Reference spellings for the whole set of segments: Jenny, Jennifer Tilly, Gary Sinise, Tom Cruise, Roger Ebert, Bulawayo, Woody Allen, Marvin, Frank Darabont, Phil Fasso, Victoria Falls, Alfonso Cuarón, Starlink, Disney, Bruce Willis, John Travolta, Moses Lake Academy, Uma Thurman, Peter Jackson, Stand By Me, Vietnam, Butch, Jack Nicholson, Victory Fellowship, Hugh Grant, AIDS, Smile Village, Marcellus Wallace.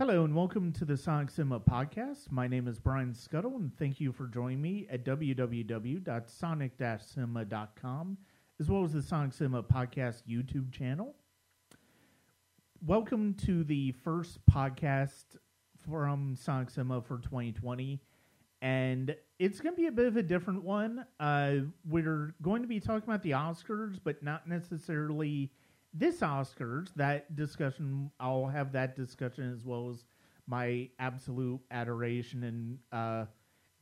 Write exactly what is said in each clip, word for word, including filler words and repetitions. Hello and welcome to the Sonic Cinema Podcast. My name is Brian Scuttle and thank you for joining me at w w w dot sonic dash cinema dot com as well as the Sonic Cinema Podcast YouTube channel. Welcome to the first podcast from Sonic Cinema for twenty twenty, and it's going to be a bit of a different one. Uh, we're going to be talking about the Oscars, but not necessarily this Oscars. That discussion, I'll have that discussion as well as my absolute adoration and uh,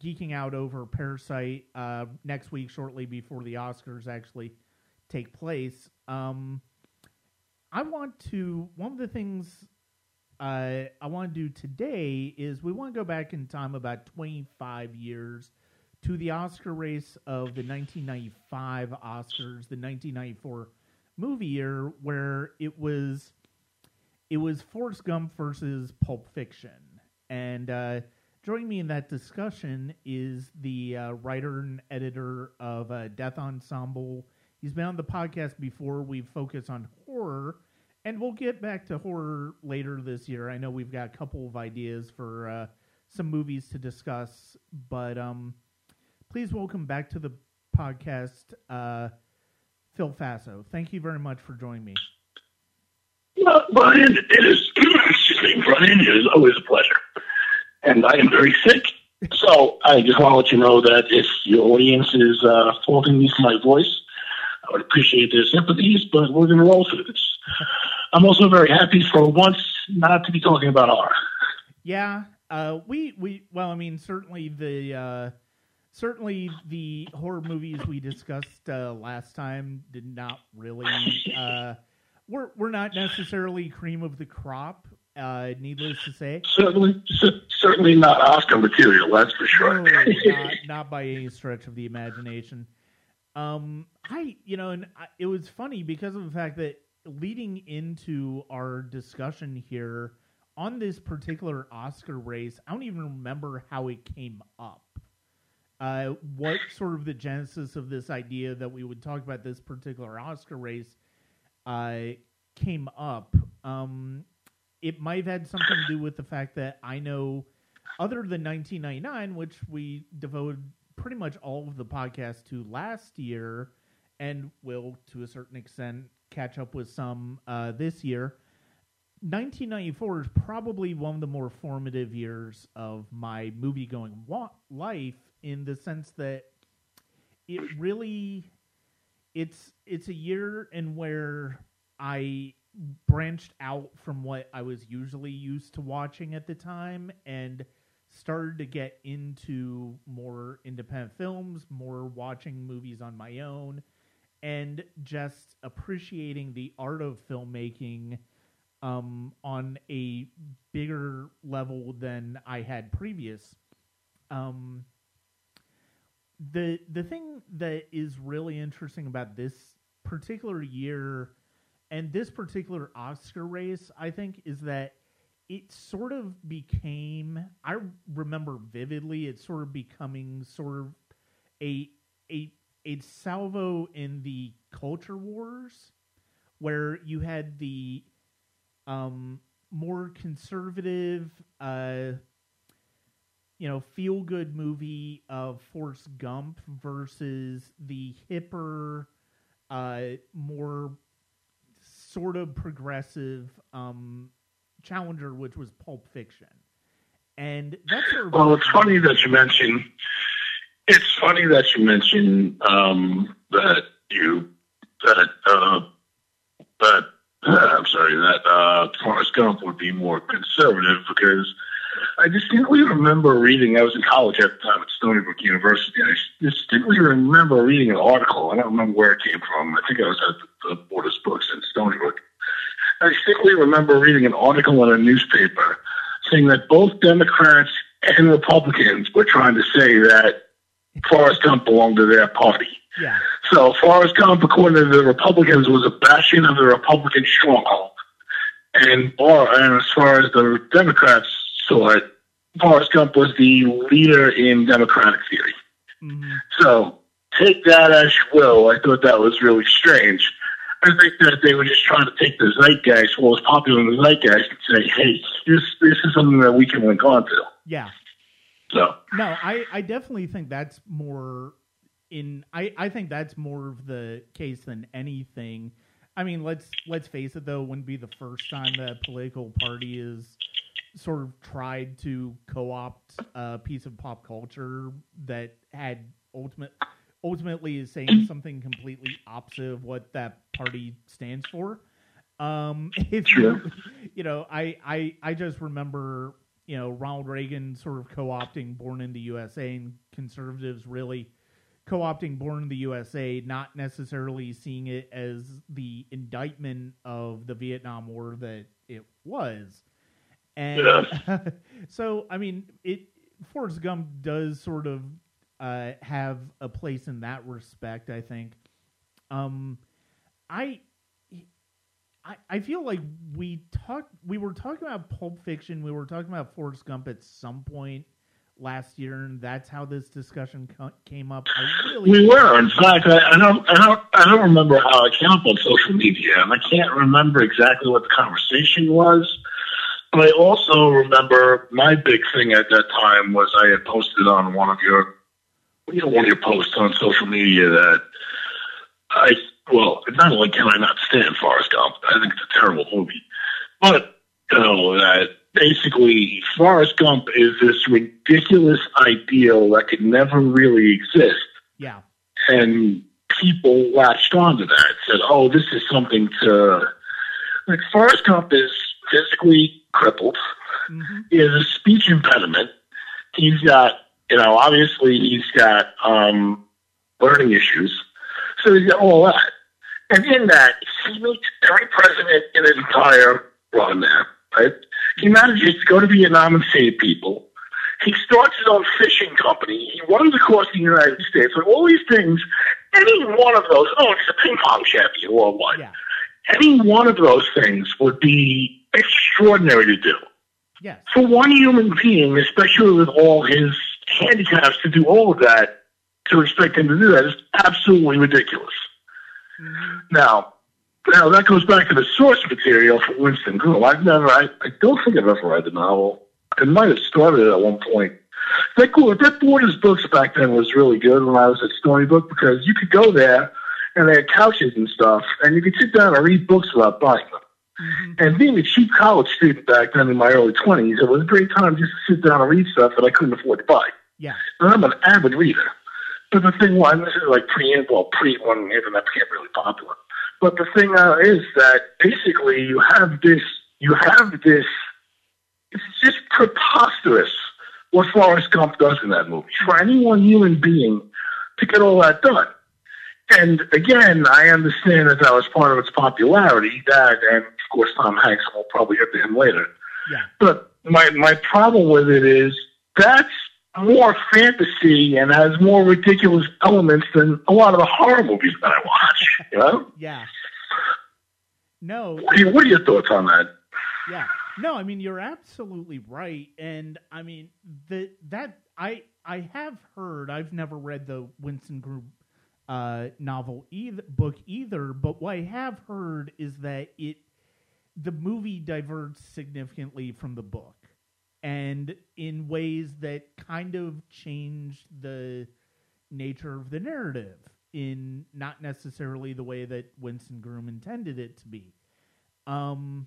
geeking out over Parasite uh, next week, shortly before the Oscars actually take place. Um, I want to, one of the things uh, I want to do today is we want to go back in time about twenty-five years to the Oscar race of the nineteen ninety-five Oscars, the nineteen ninety-four movie year, where it was it was Forrest Gump versus Pulp Fiction. And uh, joining me in that discussion is the uh, writer and editor of uh, Death Ensemble. He's been on the podcast before. We focus on horror, and we'll get back to horror later this year. I know we've got a couple of ideas for uh, some movies to discuss, but um, please welcome back to the podcast, uh, Phil Fasso. Thank you very much for joining me. Well, Brian, it is, excuse me, Brian, it is always a pleasure. And I am very sick, so I just want to let you know that if your audience is uh, faulting me for my voice, I would appreciate their sympathies, but we're going to roll through this. I'm also very happy for once not to be talking about horror. Yeah, uh, we we well, I mean, certainly the uh, certainly the horror movies we discussed uh, last time did not really uh, we're we're not necessarily cream of the crop. Uh, needless to say, certainly c- certainly not Oscar material. That's for sure. not, not by any stretch of the imagination. Um, I, you know, and I, it was funny because of the fact that leading into our discussion here on this particular Oscar race, I don't even remember how it came up. Uh, what sort of the genesis of this idea that we would talk about this particular Oscar race uh, came up. Um, it might have had something to do with the fact that I know, other than nineteen ninety-nine, which we devoted pretty much all of the podcast to last year and will to a certain extent catch up with some uh, this year. nineteen ninety-four is probably one of the more formative years of my movie going wa- life in the sense that it really it's it's a year in where I branched out from what I was usually used to watching at the time and started to get into more independent films, more watching movies on my own, and just appreciating the art of filmmaking um, on a bigger level than I had previous. Um, the the thing that is really interesting about this particular year and this particular Oscar race, I think, is that it sort of became, I remember vividly, it sort of becoming sort of a a a salvo in the culture wars, where you had the um, more conservative, uh, you know, feel good movie of Forrest Gump versus the hipper, uh, more sort of progressive Um, Challenger, which was Pulp Fiction. And that's sort of well, it's funny that you mention it's funny that you mention um, that you that uh, that uh, I'm sorry that uh, Forrest Gump would be more conservative, because I distinctly remember reading, I was in college at the time at Stony Brook University, I distinctly remember reading an article. I don't remember where it came from. I think I was at the Borders Books in Stony Brook. I distinctly remember reading an article in a newspaper saying that both Democrats and Republicans were trying to say that Forrest Gump belonged to their party. Yeah. So Forrest Gump, according to the Republicans, was a bastion of the Republican stronghold. And, or, and as far as the Democrats saw it, Forrest Gump was the leader in Democratic theory. Mm-hmm. So take that as you will. I thought that was really strange. every Thursday we're just trying to take the zeitgeist, what was popular in the zeitgeist, and say, hey, this, this is something that we can link on to. Yeah. So. No, I, I definitely think that's more in, I, I think that's more of the case than anything. I mean, let's, let's face it though, it wouldn't be the first time that a political party is sort of tried to co-opt a piece of pop culture that had ultimate, ultimately is saying something completely opposite of what that party stands for. Um, if you, you know, I, I, I just remember, you know, Ronald Reagan sort of co-opting Born in the U S A, and conservatives really co-opting Born in the U S A, not necessarily seeing it as the indictment of the Vietnam War that it was. And yeah. So, I mean, it Forrest Gump does sort of uh, have a place in that respect, I think. Um, I, I, I feel like we talked, we were talking about Pulp Fiction, we were talking about Forrest Gump at some point last year, and that's how this discussion co- came up. I really we were, in fact, I, I don't, I don't, I don't remember how it came up on social media, and I can't remember exactly what the conversation was. But I also remember my big thing at that time was I had posted on one of your, you know, one of your posts on social media that I, well, not only can I not stand Forrest Gump, I think it's a terrible movie, but you know that. Basically, Forrest Gump is this ridiculous ideal that could never really exist. Yeah. And people latched onto that and said, oh, this is something to... Like, Forrest Gump is physically crippled. Mm-hmm. He has a speech impediment. He's got, you know, obviously he's got um, learning issues. So he's got all that. And in that, he meets every president in his entire run there, right? He manages to go to Vietnam and save people. He starts his own fishing company. He runs across the United States. Like all these things, any one of those, oh, it's a ping pong champion or what. Yeah. Any one of those things would be extraordinary to do. Yes. For one human being, especially with all his handicaps, to do all of that, to expect him to do that is absolutely ridiculous. Mm-hmm. Now, Now, that goes back to the source material for Winston Groom. I've never, I, I don't think I've ever read the novel. I might have started it at one point. That, that Borders Books back then was really good when I was at Storybook, because you could go there and they had couches and stuff, and you could sit down and read books without buying them. Mm-hmm. And being a cheap college student back then in my early twenties, it was a great time just to sit down and read stuff that I couldn't afford to buy. Yeah. And I'm an avid reader. But the thing was, this is like pre, well, pre when the internet became really popular. But the thing uh, is that basically you have this, you have this, it's just preposterous what Forrest Gump does in that movie for any one human being to get all that done. And again, I understand that that was part of its popularity, that, and of course Tom Hanks, will probably get to him later. Yeah. But my, my problem with it is that's more fantasy and has more ridiculous elements than a lot of the horror movies that I watch, you know? Yeah. No. What are, you, what are your thoughts on that? Yeah. No, I mean, you're absolutely right. And I mean, the, that I I have heard, I've never read the Winston Groom uh, novel either, book either, but what I have heard is that it the movie diverged significantly from the book, and in ways that kind of changed the nature of the narrative in not necessarily the way that Winston Groom intended it to be. Um,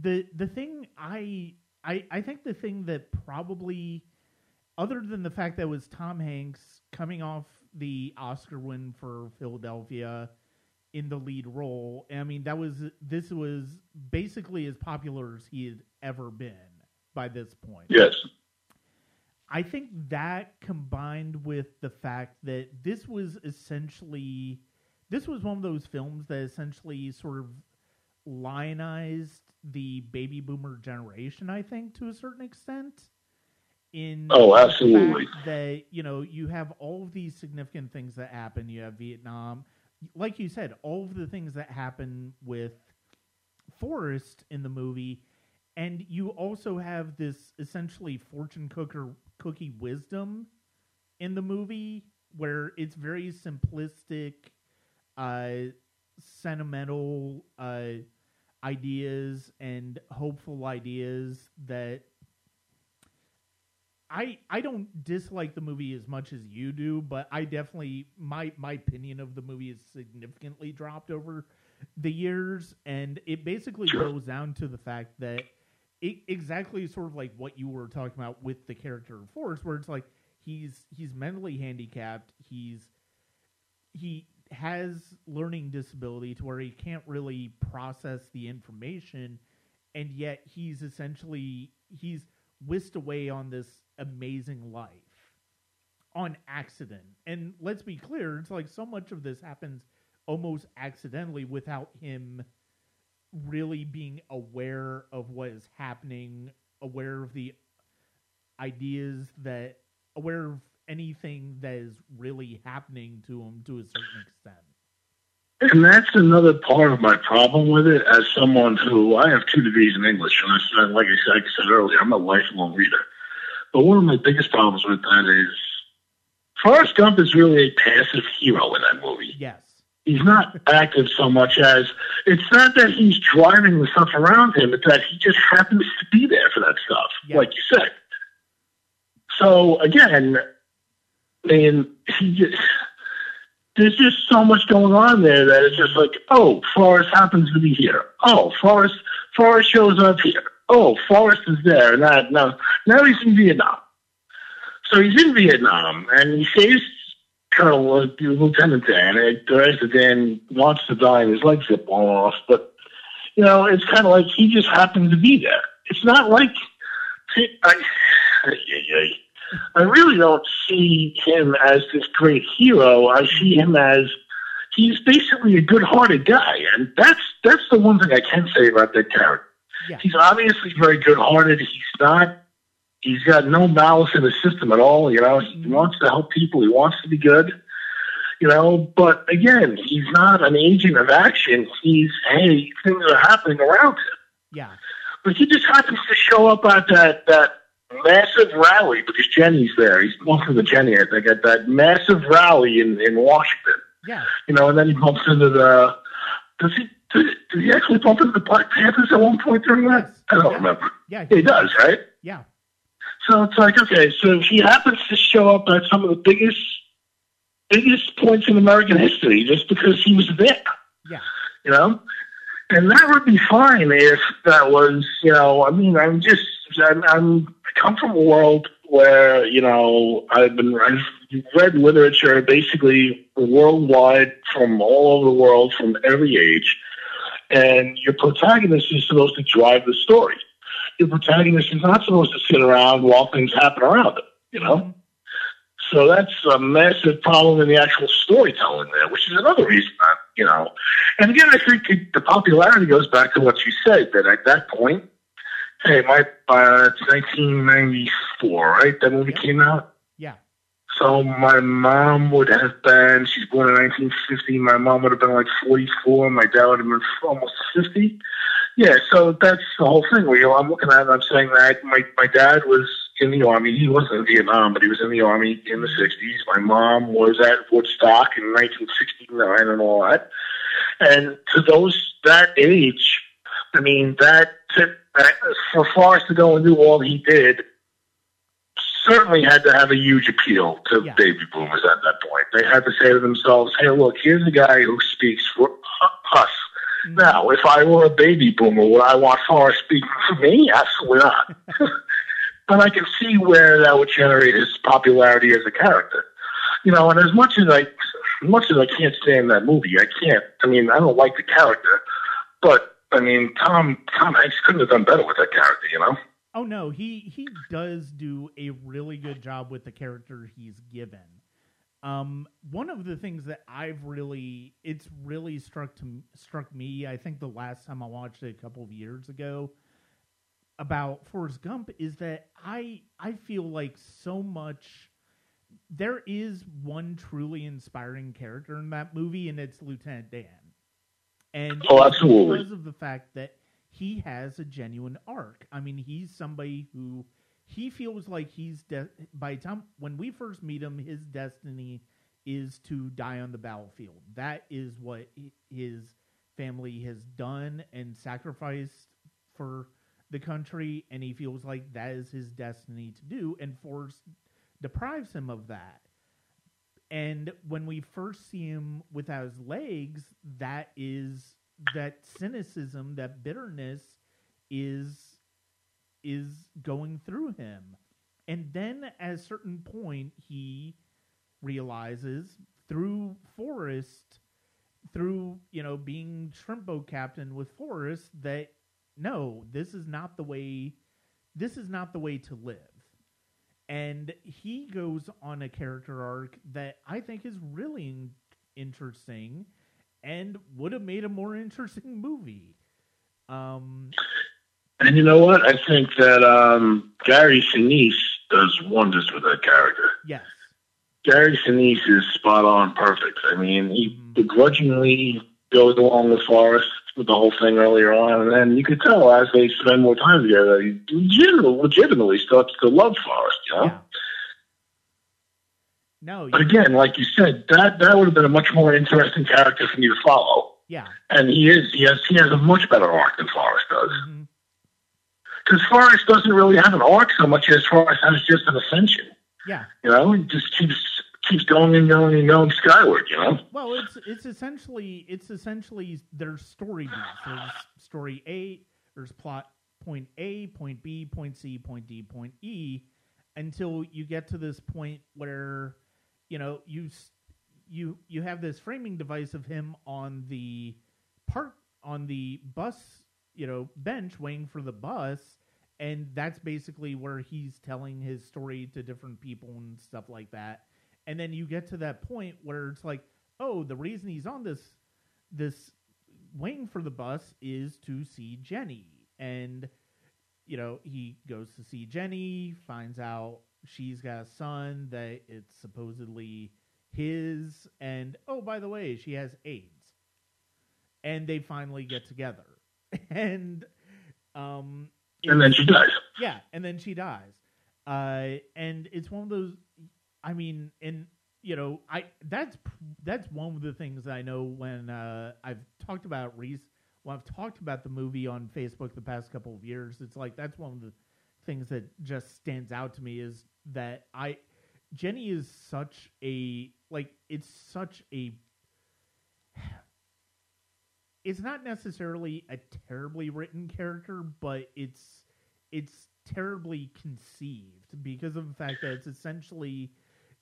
the the thing I, I I think the thing that probably, other than the fact that it was Tom Hanks coming off the Oscar win for Philadelphia in the lead role, I mean, that was this was basically as popular as he had ever been by this point. Yes. I think that, combined with the fact that this was essentially, this was one of those films that essentially sort of lionized the baby boomer generation, I think, to a certain extent. In oh, absolutely. The fact that, you know, you have all of these significant things that happen. You have Vietnam. Like you said, all of the things that happen with Forrest in the movie. And you also have this essentially fortune cooker cookie wisdom in the movie, where it's very simplistic, uh, sentimental uh, ideas and hopeful ideas that I I don't dislike the movie as much as you do, but I definitely my my opinion of the movie has significantly dropped over the years, and it basically goes down to the fact that it exactly sort of like what you were talking about with the character of Forrest, where it's like he's he's mentally handicapped, he's he has learning disability to where he can't really process the information, and yet he's essentially he's whisked away on this amazing life on accident. And let's be clear, it's like so much of this happens almost accidentally without him really being aware of what is happening, aware of the ideas that, aware of anything that is really happening to him to a certain extent. And that's another part of my problem with it as someone who, I have two degrees in English, and I said, like I said, like I said earlier, I'm a lifelong reader. But one of my biggest problems with that is Forrest Gump is really a passive hero in that movie. Yes. He's not active so much as, it's not that he's driving the stuff around him, it's that he just happens to be there for that stuff, yeah. like you said. So, again, I mean, he just, there's just so much going on there that it's just like, oh, Forrest happens to be here. Oh, Forrest, Forrest shows up here. Oh, Forrest is there. Now, now, now he's in Vietnam. So he's in Vietnam, and he saves Colonel, uh, Lieutenant Dan, Director Dan wants to die and his legs get blown off, but, you know, it's kind of like he just happened to be there. It's not like, I, I really don't see him as this great hero. I see him as, he's basically a good-hearted guy, and that's that's the one thing I can say about that character. Yeah. He's obviously very good-hearted. He's not He's got no malice in his system at all. You know, he wants to help people. He wants to be good. You know, but again, he's not an agent of action. He's, hey, things are happening around him. Yeah. But he just happens to show up at that, that massive rally because Jenny's there. He's welcome to Jenny, I think, at that massive rally in, in Washington. Yeah. You know, and then he bumps into the. Does he? Did he actually bump into the Black Panthers at one point during that? Yes. I don't yeah. remember. Yeah. He does, right? Yeah. So it's like, okay, so he happens to show up at some of the biggest biggest points in American history just because he was there. Yeah. You know? And that would be fine if that was, you know, I mean, I'm just, I'm, I'm I come from a world where, you know, I've been, I've read literature basically worldwide from all over the world, from every age, and your protagonist is supposed to drive the story. Your protagonist is not supposed to sit around while things happen around him, you know? So that's a massive problem in the actual storytelling there, which is another reason, I, you know. And again, I think the popularity goes back to what you said, that at that point, hey, my uh, it's nineteen ninety-four, right? That movie yeah. came out? Yeah. So my mom would have been, she's born in nineteen fifty, my mom would have been like forty-four, my dad would have been almost fifty. Yeah, so that's the whole thing. Where, you know, I'm looking at it and I'm saying that my, my dad was in the Army. He wasn't in Vietnam, but he was in the Army in the sixties. My mom was at Woodstock in nineteen sixty-nine and all that. And to those that age, I mean, that, that for Forrest to go and do all he did certainly had to have a huge appeal to yeah. baby boomers at that point. They had to say to themselves, hey, look, here's a guy who speaks for us. Now, if I were a baby boomer, would I want Forrest speaking for me? Absolutely not. But I can see where that would generate his popularity as a character. You know, and as much as I, as much as I can't stand that movie, I can't. I mean, I don't like the character, but I mean, Tom Tom Hanks couldn't have done better with that character. You know? Oh no, he he does do a really good job with the character he's given. Um, one of the things that I've really, it's really struck to, struck me, I think the last time I watched it a couple of years ago, about Forrest Gump is that I, I feel like so much, there is one truly inspiring character in that movie, and it's Lieutenant Dan. And oh, absolutely. Because of the fact that he has a genuine arc. I mean, he's somebody who... He feels like he's, de- by the time, when we first meet him, his destiny is to die on the battlefield. That is what his family has done and sacrificed for the country, and he feels like that is his destiny to do, and Forrest deprives him of that. And when we first see him without his legs, that is that cynicism, that bitterness is is going through him. And then at a certain point, he realizes through Forrest, through, you know, being shrimp boat captain with Forrest, that no, this is not the way, this is not the way to live. And he goes on a character arc that I think is really in- interesting and would have made a more interesting movie. Um, and you know what? I think that um, Gary Sinise does wonders with that character. Yes. Gary Sinise is spot on perfect. I mean, he mm-hmm. begrudgingly goes along with Forrest with the whole thing earlier on, and then you could tell as they spend more time together, he legitimately, legitimately starts to love Forrest, you know? Yeah. No, you but again, know. Like you said, that, that would have been a much more interesting character for you to follow. Yeah. And he is, he has, he has a much better arc than Forrest does. Because mm-hmm. Forrest doesn't really have an arc so much as Forrest has just an ascension. Yeah. You know, he just keeps... keeps going and going and going skyward, you know? Well, it's it's essentially, it's essentially there's story beats. There's story A, there's plot point A, point B, point C, point D, point E, until you get to this point where, you know, you you you have this framing device of him on the park, on the bus, you know, bench waiting for the bus, and that's basically where he's telling his story to different people and stuff like that. And then you get to that point where it's like, oh, the reason he's on this, this waiting for the bus is to see Jenny. And, you know, he goes to see Jenny, finds out she's got a son that it's supposedly his. And, oh, by the way, she has AIDS. And they finally get together. and um, and then she dies. Yeah, and then she dies. Uh, and it's one of those... I mean, and, you know, I that's that's one of the things that I know when uh, I've talked about Reese, when I've talked about the movie on Facebook the past couple of years, it's like that's one of the things that just stands out to me is that I Jenny is such a, like, it's such a, it's not necessarily a terribly written character, but it's it's terribly conceived because of the fact that it's essentially...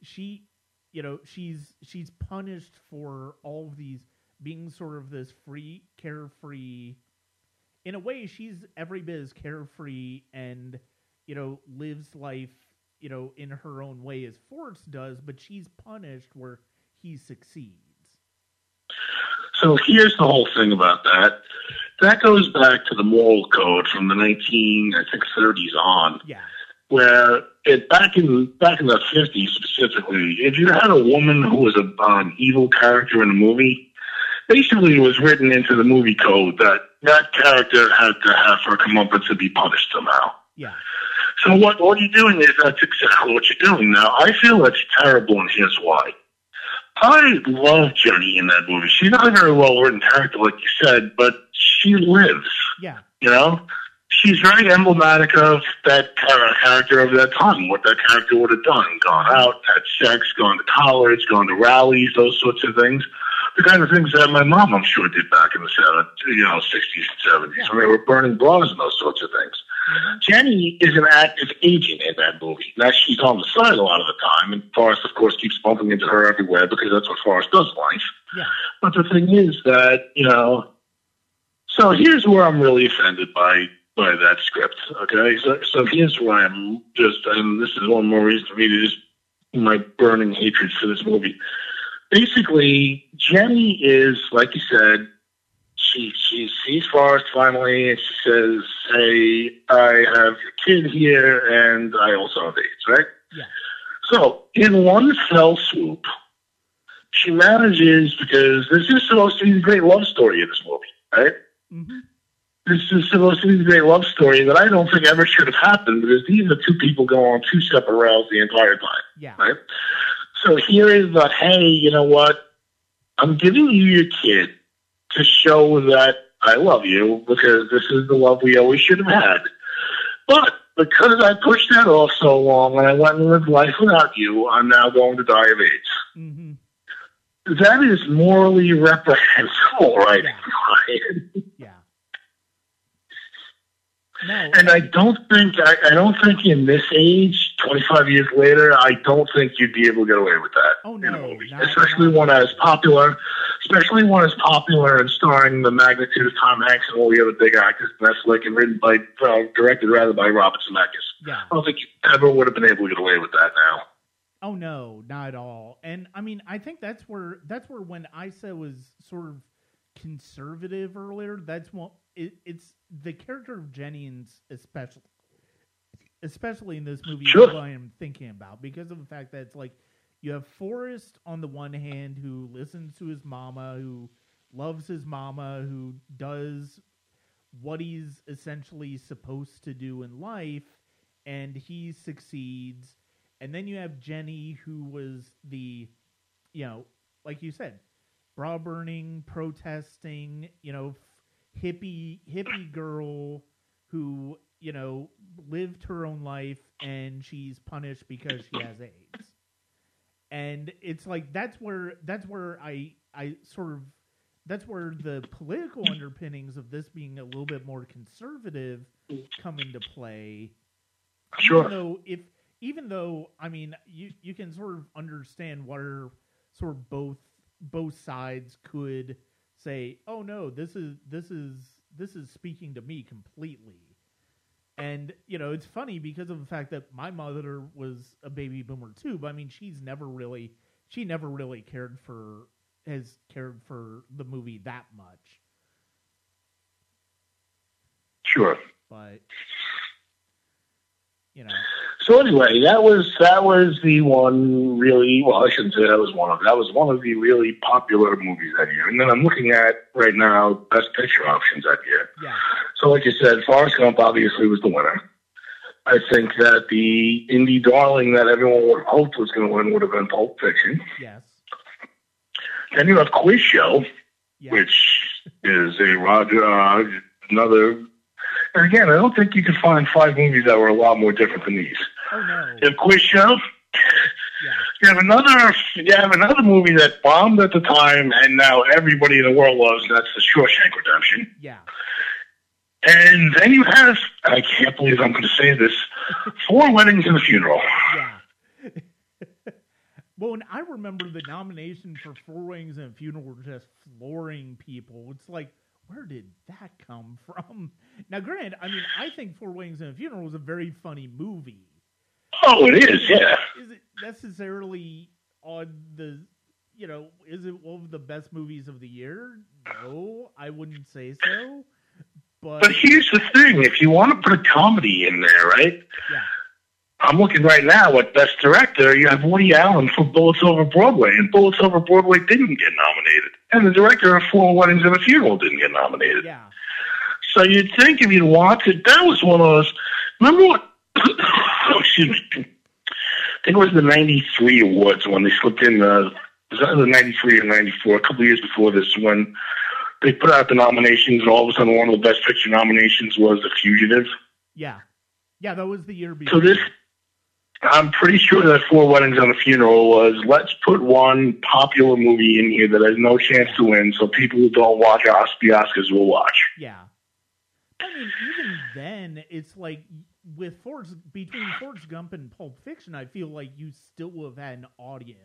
She, you know, she's she's punished for all of these, being sort of this free, carefree. In a way, she's every bit as carefree and, you know, lives life, you know, in her own way as Forrest does, but she's punished where he succeeds. So here's the whole thing about that. That goes back to the moral code from the nineteen, I think, thirties on. Yeah. Where it back in back in the fifties specifically, if you had a woman who was a, an evil character in a movie, basically it was written into the movie code that that character had to have her comeuppance to be punished somehow. Yeah. So what what you're doing is that's exactly what you're doing. Now I feel that's terrible, and here's why. I love Jenny in that movie. She's not a very well written character, like you said, but she lives. Yeah. You know. She's very emblematic of that character of that time, what that character would have done. Gone out, had sex, gone to college, gone to rallies, those sorts of things. The kind of things that my mom, I'm sure, did back in the seventies, you know, sixties and seventies. Yeah. When they were burning bras and those sorts of things. Mm-hmm. Jenny is an active agent in that movie. Now, she's on the side a lot of the time, and Forrest, of course, keeps bumping into her everywhere because that's what Forrest does in life. Yeah. But the thing is that, you know, so here's where I'm really offended by by that script, okay? So, so here's why I'm just, and this is one more reason for me to just, my burning hatred for this movie. Basically, Jenny is, like you said, she, she sees Forrest finally, and she says, hey, I have a kid here, and I also have AIDS, right? Yeah. So, in one fell swoop, she manages, because this is supposed to be a great love story in this movie, right? Mm-hmm. This is supposed to be a great love story that I don't think ever should have happened because these are two people going on two separate routes the entire time. Yeah. Right? So here is the, hey, you know what? I'm giving you your kid to show that I love you because this is the love we always should have had. But because I pushed that off so long and I went and lived life without you, I'm now going to die of AIDS. Mm-hmm. That is morally reprehensible writing, Brian. Yeah. yeah. No. And I don't think I, I don't think in this age, twenty-five years later, I don't think you'd be able to get away with that oh, no, in a movie, not especially not. one as popular, especially one as popular and starring the magnitude of Tom Hanks and all the other big actors, that's like and written by, uh, directed rather by Robert Zemeckis. Yeah. I don't think you ever would have been able to get away with that now. Oh no, not at all. And I mean, I think that's where that's where when I said was sort of conservative earlier, that's what it, it's the character of Jennings, especially, especially in this movie, sure. is what I am thinking about because of the fact that it's like you have Forrest on the one hand who listens to his mama, who loves his mama, who does what he's essentially supposed to do in life, and he succeeds. And then you have Jenny, who was the, you know, like you said, bra burning, protesting, you know, hippie hippie girl who, you know, lived her own life and she's punished because she has AIDS. And it's like that's where that's where I I sort of that's where the political underpinnings of this being a little bit more conservative come into play. Sure. So if Even though, I mean, you, you can sort of understand where sort of both both sides could say, "Oh no, this is this is this is speaking to me completely." And you know, it's funny because of the fact that my mother was a baby boomer too. But I mean, she's never really she never really cared for has cared for the movie that much. Sure, but. You know. So anyway, that was that was the one really. Well, I shouldn't say that was one of that was one of the really popular movies that year. And then I'm looking at right now best picture options that year. Yeah. So like you said, Forrest Gump obviously was the winner. I think that the indie darling that everyone would have hoped was going to win would have been Pulp Fiction. Yes. Then you have Quiz Show, yes. which is a Roger uh, another. And again, I don't think you could find five movies that were a lot more different than these. Oh, no. You have Quiz Show. Yeah. You have another you have another movie that bombed at the time and now everybody in the world loves, and that's the Shawshank Redemption. Yeah. And then you have, I can't believe I'm going to say this, Four Weddings and a Funeral. Yeah. Well, and I remember the nomination for Four Weddings and a Funeral were just flooring people. It's like, where did that come from? Now, granted, I mean, I think Four Weddings and a Funeral is a very funny movie. Oh, it is, yeah. Is it necessarily on the, you know, is it one of the best movies of the year? No, I wouldn't say so. But, but here's the thing. If you want to put a comedy in there, right? Yeah. I'm looking right now at Best Director. You have Woody Allen for Bullets Over Broadway, and Bullets Over Broadway didn't get nominated. And the director of Four Weddings and a Funeral didn't get nominated. Yeah. So you'd think if you'd watch it, that was one of those... Remember what... Excuse me. I think it was the ninety-three awards when they slipped in the... Was that the ninety-three or ninety-four? A couple of years before this when they put out the nominations and all of a sudden one of the Best Picture nominations was The Fugitive. Yeah. Yeah, that was the year before. So this... I'm pretty sure that Four Weddings and a Funeral was, let's put one popular movie in here that has no chance to win, so people who don't watch the Oscars will watch. Yeah. I mean, even then, it's like, with Forrest, between Forrest Gump and Pulp Fiction, I feel like you still would have had an audience.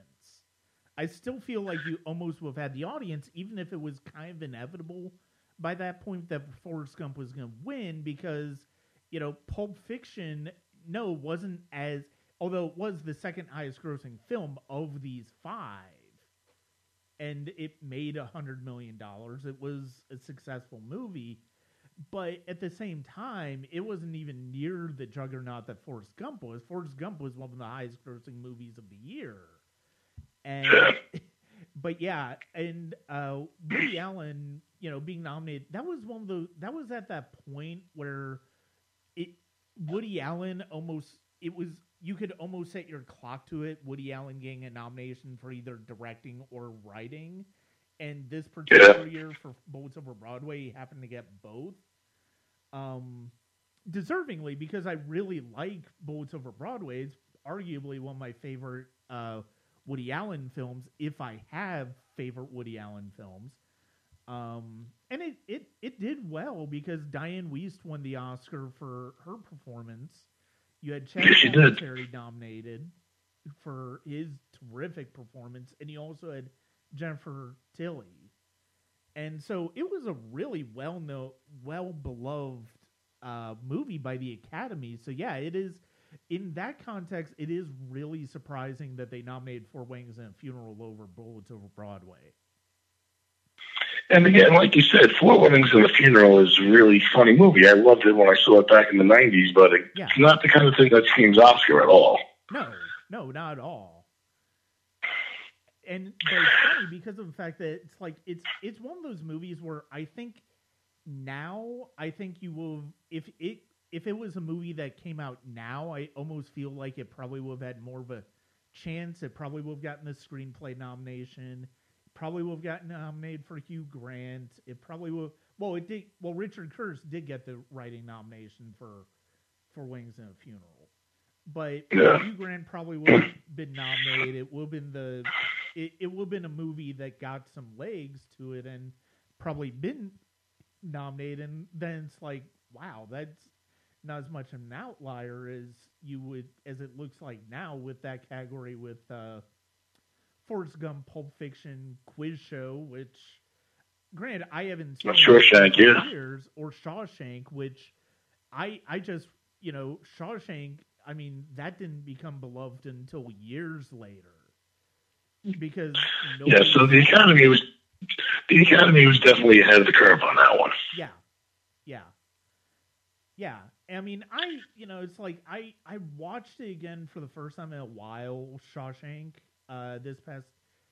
I still feel like you almost would have had the audience, even if it was kind of inevitable by that point that Forrest Gump was going to win, because, you know, Pulp Fiction, no, wasn't as... Although it was the second highest grossing film of these five. And it made one hundred million dollars. It was a successful movie. But at the same time, it wasn't even near the juggernaut that Forrest Gump was. Forrest Gump was one of the highest grossing movies of the year. And But yeah, and uh, Woody Allen, you know, being nominated, that was one of the, that was at that point where it, Woody Allen almost, it was, you could almost set your clock to it, Woody Allen getting a nomination for either directing or writing. And this particular yeah. year for Bullets Over Broadway, he happened to get both. Um, deservingly, because I really like Bullets Over Broadway. It's arguably one of my favorite uh, Woody Allen films, if I have favorite Woody Allen films. Um, and it, it, it did well because Diane Weist won the Oscar for her performance. You had Chad yeah, Palminteri nominated for his terrific performance, and you also had Jennifer Tilly. And so it was a really well-known, well-beloved uh, movie by the Academy. So yeah, it is, in that context, it is really surprising that they nominated Four Weddings and a Funeral over Bullets Over Broadway. And again, like you said, Four Weddings and a Funeral is a really funny movie. I loved it when I saw it back in the nineties, but it's yeah. not the kind of thing that screams Oscar at all. No, no, not at all. And but it's funny because of the fact that it's like it's it's one of those movies where I think now I think you will if it if it was a movie that came out now, I almost feel like it probably would have had more of a chance. It probably would have gotten the screenplay nomination. Probably would have gotten nominated for Hugh Grant. It probably would. Well, it did. Well, Richard Curse did get the writing nomination for for Wings and a Funeral, but yeah. Hugh Grant probably would have been nominated. It would have been the. It, it would have been a movie that got some legs to it and probably been nominated. And then it's like, wow, that's not as much an outlier as you would as it looks like now with that category with. Uh, Forrest Gump, Pulp Fiction, Quiz Show, which, granted, I haven't seen Shawshank, in yeah. years, or Shawshank, which I I just, you know, Shawshank, I mean, that didn't become beloved until years later. Because yeah, so the Academy was, the Academy was definitely ahead of the curve on that one. Yeah, yeah, yeah. I mean, I, you know, it's like, I, I watched it again for the first time in a while, Shawshank. Uh, this past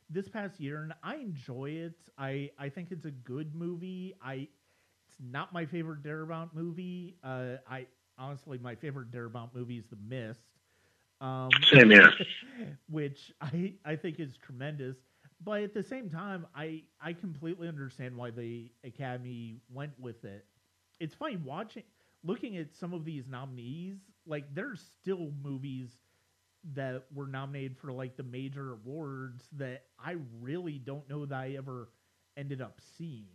this past year, and I enjoy it. I, I think it's a good movie. I it's not my favorite Darabont movie. Uh, I honestly my favorite Darabont movie is The Mist. Um, Same here, which I I think is tremendous. But at the same time, I I completely understand why the Academy went with it. It's funny watching, looking at some of these nominees. Like there's still movies that were nominated for like the major awards that I really don't know that I ever ended up seeing.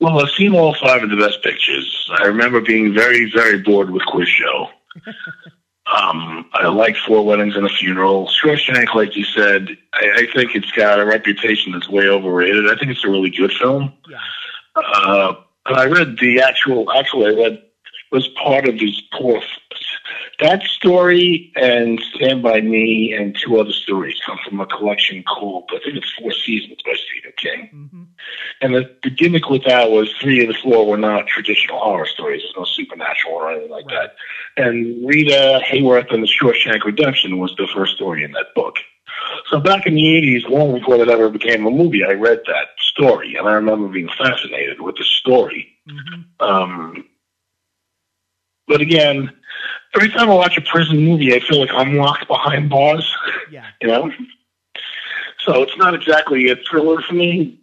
Well, I've seen all five of the best pictures. I remember being very, very bored with Quiz Show. um, I liked Four Weddings and a Funeral. Shawshank, like you said, I, I think it's got a reputation that's way overrated. I think it's a really good film. Yeah. Uh, and I read the actual, actually I read, was part of these poor that story and Stand By Me and two other stories come from a collection called I think it's Four Seasons by Stephen King. Mm-hmm. And the, the gimmick with that was three of the four were not traditional horror stories. There's no supernatural or anything like right. that. And Rita Hayworth and the Shawshank Redemption was the first story in that book. So back in the eighties, long before that ever became a movie, I read that story and I remember being fascinated with the story. Mm-hmm. Um But again, every time I watch a prison movie, I feel like I'm locked behind bars, yeah. you know? So it's not exactly a thriller for me,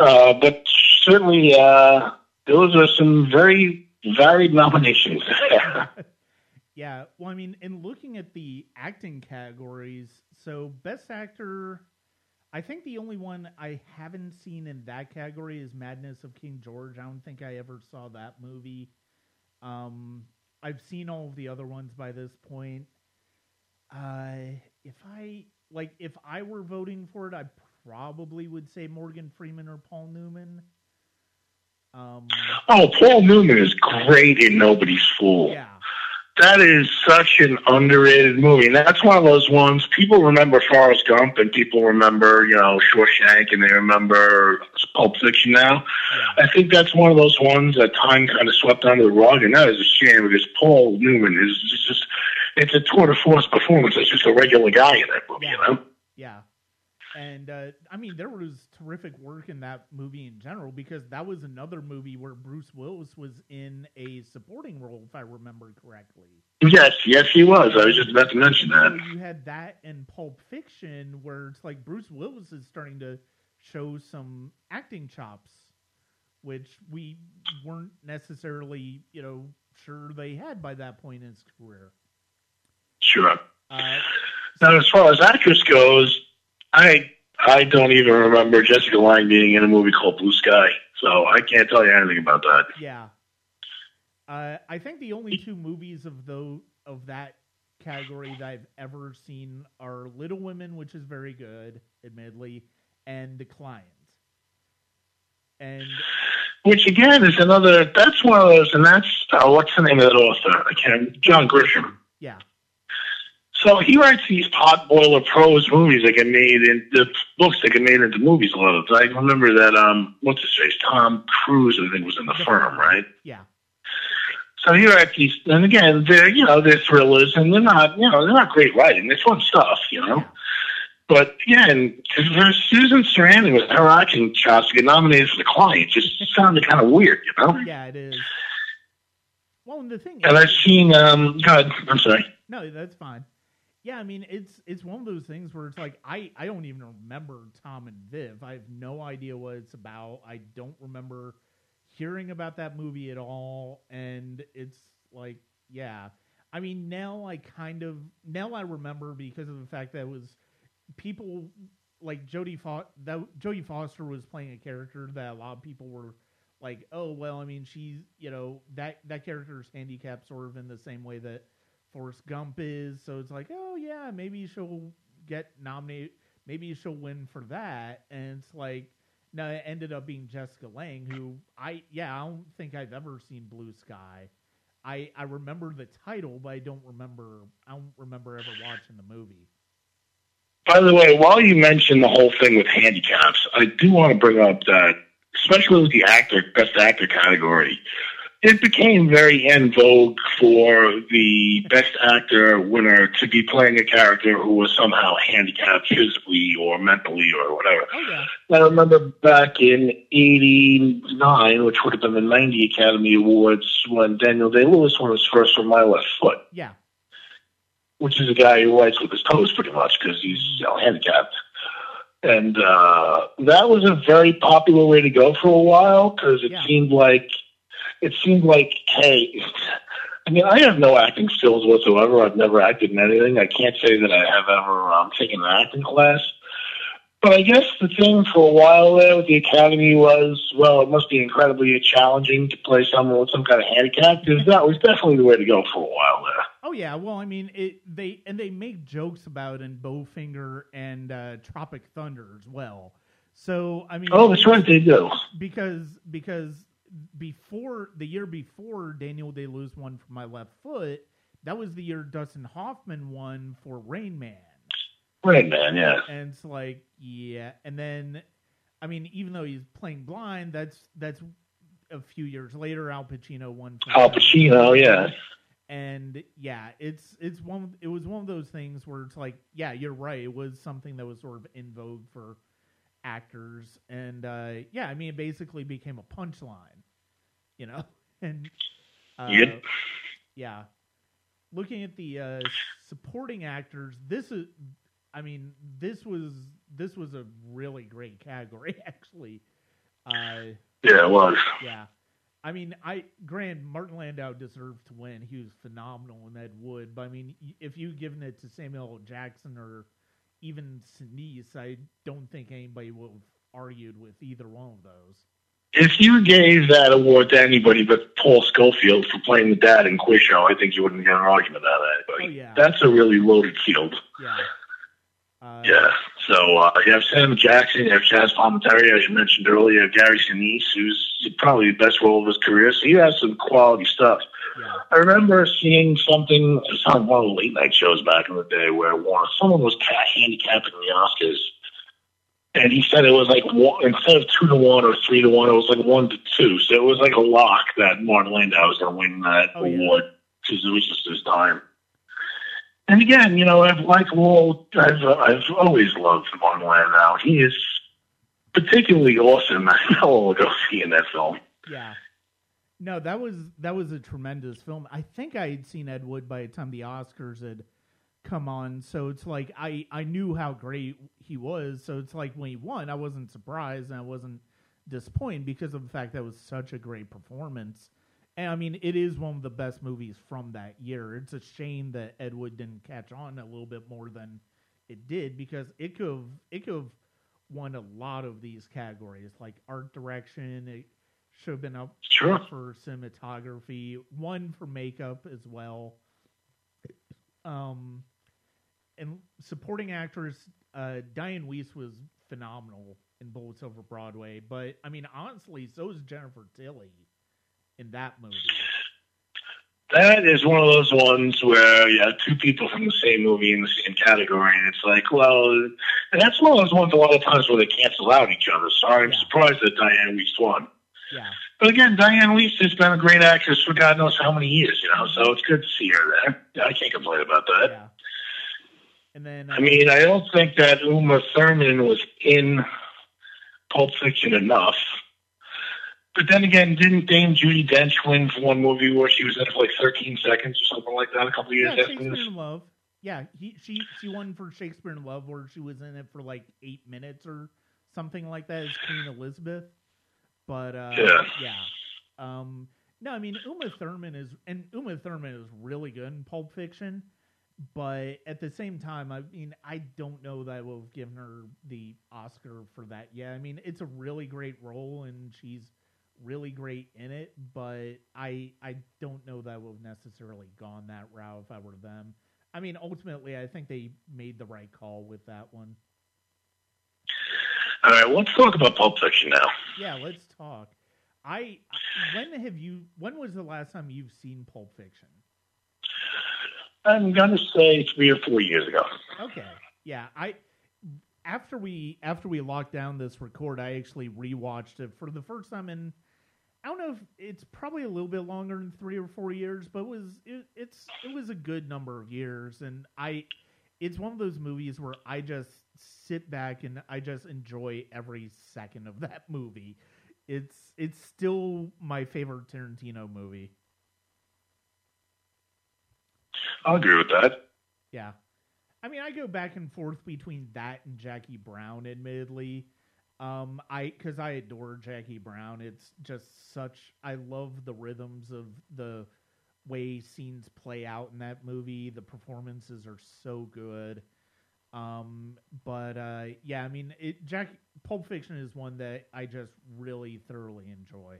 uh, but certainly uh, those are some very varied nominations. yeah, well, I mean, in looking at the acting categories, so Best Actor, I think the only one I haven't seen in that category is Madness of King George. I don't think I ever saw that movie. Um... I've seen all of the other ones by this point. Uh, if I like, if I were voting for it, I probably would say Morgan Freeman or Paul Newman. Um, oh, Paul Newman is great in Nobody's Fool. Yeah. That is such an underrated movie. And that's one of those ones people remember Forrest Gump and people remember, you know, Shawshank and they remember Pulp Fiction now. Yeah. I think that's one of those ones that time kind of swept under the rug, and that is a shame because Paul Newman is just, it's a tour de force performance. It's just a regular guy in that movie, yeah. you know? Yeah. And uh, I mean, there was terrific work in that movie in general, because that was another movie where Bruce Willis was in a supporting role, if I remember correctly. Yes, yes, he was. I was just about to mention that. So you had that in Pulp Fiction, where it's like Bruce Willis is starting to show some acting chops, which we weren't necessarily, you know, sure they had by that point in his career. Sure. Uh, so now, as far as actress goes, I I don't even remember Jessica Lange being in a movie called Blue Sky, so I can't tell you anything about that. Yeah. Uh, I think the only two movies of the, of that category that I've ever seen are Little Women, which is very good, admittedly, and The Client. And which, again, is another... That's one of those, and that's... Uh, what's the name of that author? I can't... John Grisham. Yeah. So he writes these pot boiler prose movies that get made in the books that get made into movies a lot of times. I remember that um what's his face? Tom Cruise, I think, was in The Firm, right? Yeah. So he writes these, and again, they're you know, they're thrillers, and they're not you know, they're not great writing. They're fun stuff, you know. Yeah. But again, for Susan Sarandon with her acting chops to get nominated for The Client just sounded kind of weird, you know? Yeah, it is. Well, and the thing is, and I've seen um God, I'm sorry. No, that's fine. Yeah, I mean, it's it's one of those things where it's like, I, I don't even remember Tom and Viv. I have no idea what it's about. I don't remember hearing about that movie at all. And it's like, yeah. I mean, now I kind of, now I remember because of the fact that it was people like Jodie Foster, that Jodie Foster was playing a character that a lot of people were like, oh, well, I mean, she's, you know, that, that character is handicapped sort of in the same way that Forrest Gump is, so it's like, oh yeah, maybe she'll get nominated, maybe she'll win for that, and it's like, no, it ended up being Jessica Lange, who I, yeah, I don't think I've ever seen Blue Sky. I, I remember the title, but I don't remember, I don't remember ever watching the movie. By the way, while you mentioned the whole thing with handicaps, I do want to bring up that, especially with the actor, best actor category, it became very en vogue for the best actor winner to be playing a character who was somehow handicapped physically or mentally or whatever. Okay. I remember back in eighty-nine, which would have been the ninety Academy Awards, when Daniel Day-Lewis won his first for My Left Foot. Yeah. Which is a guy who writes with his toes pretty much because he's, you know, handicapped. And uh, that was a very popular way to go for a while because it yeah. seemed like It seemed like, hey, I mean, I have no acting skills whatsoever. I've never acted in anything. I can't say that I have ever um, taken an acting class. But I guess the thing for a while there with the Academy was, well, it must be incredibly challenging to play someone with some kind of handicap, because that was definitely the way to go for a while there. Oh, yeah. Well, I mean, it, they and they make jokes about it in Bowfinger and uh, Tropic Thunder as well. So, I mean... Oh, that's right, they do. Because... because Before the year before Daniel Day-Lewis won for My Left Foot, that was the year Dustin Hoffman won for Rain Man. Rain Man, yeah. And it's like, yeah. And then, I mean, even though he's playing blind, that's that's a few years later. Al Pacino won. For Al Pacino, yeah. And yeah, it's it's one. It was one of those things where it's like, yeah, you're right. It was something that was sort of in vogue for actors, and uh yeah I mean, it basically became a punchline, you know. And uh, yep. yeah looking at the uh supporting actors, this is I mean this was this was a really great category, actually. Uh yeah it was yeah I mean I granted Martin Landau deserved to win, he was phenomenal in Ed Wood, but I mean, if you've given it to Samuel L. Jackson or even Sinise, I don't think anybody would have argued with either one of those. If you gave that award to anybody but Paul Schofield for playing the dad in Quiz Show, I think you wouldn't get an argument out of anybody. Oh, yeah. That's a really loaded field. Yeah. Uh, yeah. So uh, you have Sam Jackson, you have Chaz Palminteri, as you mentioned earlier, Gary Sinise, who's probably the best role of his career. So you have some quality stuff. Yeah. I remember seeing something, it was on one of the late night shows back in the day, where someone was kind of handicapping the Oscars, and he said it was like, one, instead of two to one or three to one, it was like one to two. So it was like a lock that Martin Landau was going to win that oh, award, because yeah. it was just his time. And again, you know, I've like Walt, I've, I've always loved Marvin Landau. He is particularly awesome. I will go see in that film. Yeah. No, that was that was a tremendous film. I think I had seen Ed Wood by the time the Oscars had come on, so it's like I, I knew how great he was, so it's like when he won, I wasn't surprised and I wasn't disappointed because of the fact that it was such a great performance. And I mean, it is one of the best movies from that year. It's a shame that Ed Wood didn't catch on a little bit more than it did because it could have it could have won a lot of these categories, like art direction. It, Should have been up sure. for cinematography, one for makeup as well. Um, and supporting actress, uh, Diane Weist was phenomenal in Bullets Over Broadway. But, I mean, honestly, so is Jennifer Tilly in that movie. That is one of those ones where you have two people from the same movie in the same category, and it's like, well, and that's one of those ones a lot of times where they cancel out each other. Sorry, I'm yeah. surprised that Diane Weist won. Yeah. But again, Diane Weist has been a great actress for God knows how many years, you know, so it's good to see her there. Yeah, I can't complain about that. Yeah. And then, uh, I mean, I don't think that Uma Thurman was in Pulp Fiction enough. But then again, didn't Dame Judi Dench win for one movie where she was in for like thirteen seconds or something like that a couple of years yeah, after Shakespeare this? In Love. Yeah, he, she, she won for Shakespeare in Love where she was in it for like eight minutes or something like that as Queen Elizabeth. But uh, yeah, yeah. Um, no, I mean Uma Thurman is, and Uma Thurman is really good in Pulp Fiction. But at the same time, I mean, I don't know that I would have given her the Oscar for that. Yeah, I mean, it's a really great role, and she's really great in it. But I, I don't know that I would have necessarily gone that route if I were them. I mean, ultimately, I think they made the right call with that one. All right, let's talk about Pulp Fiction now. Yeah, let's talk. I when have you? When was the last time you've seen Pulp Fiction? I'm gonna say three or four years ago. Okay, yeah. I after we after we locked down this record, I actually rewatched it for the first time in I don't know if it's probably a little bit longer than three or four years, but it was it, it's it was a good number of years, and I. It's one of those movies where I just sit back and I just enjoy every second of that movie. It's it's still my favorite Tarantino movie. I'll agree with that. Yeah. I mean, I go back and forth between that and Jackie Brown, admittedly. Um, I because I adore Jackie Brown. It's just such... I love the rhythms of the... way scenes play out in that movie. The performances are so good. Um, but, uh, yeah, I mean, it, Jack, Pulp Fiction is one that I just really thoroughly enjoy.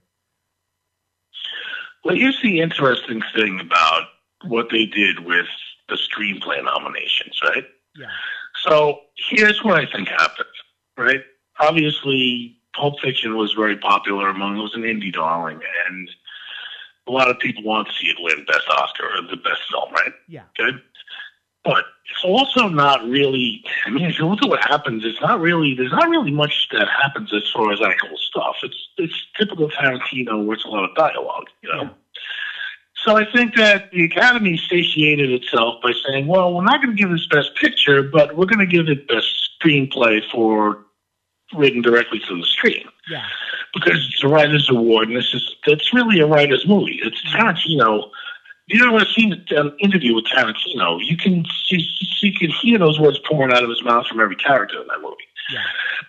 Well, here's the interesting thing about what they did with the screenplay nominations, right? Yeah. So here's what I think happened, right? Obviously, Pulp Fiction was very popular among, it was an indie darling, and a lot of people want to see it win Best Oscar or the Best Film, right? Yeah. Okay? But it's also not really, I mean, if you look at what happens, it's not really, there's not really much that happens as far as actual stuff. It's it's typical Tarantino where it's a lot of dialogue, you know? Yeah. So I think that the Academy satiated itself by saying, well, we're not going to give this Best Picture, but we're going to give it Best Screenplay for written directly to the screen. Yeah. Because it's a writer's award, and this is that's really a writer's movie. It's Tarantino. You've never seen an interview with Tarantino. You can you, you can hear those words pouring out of his mouth from every character in that movie. Yeah.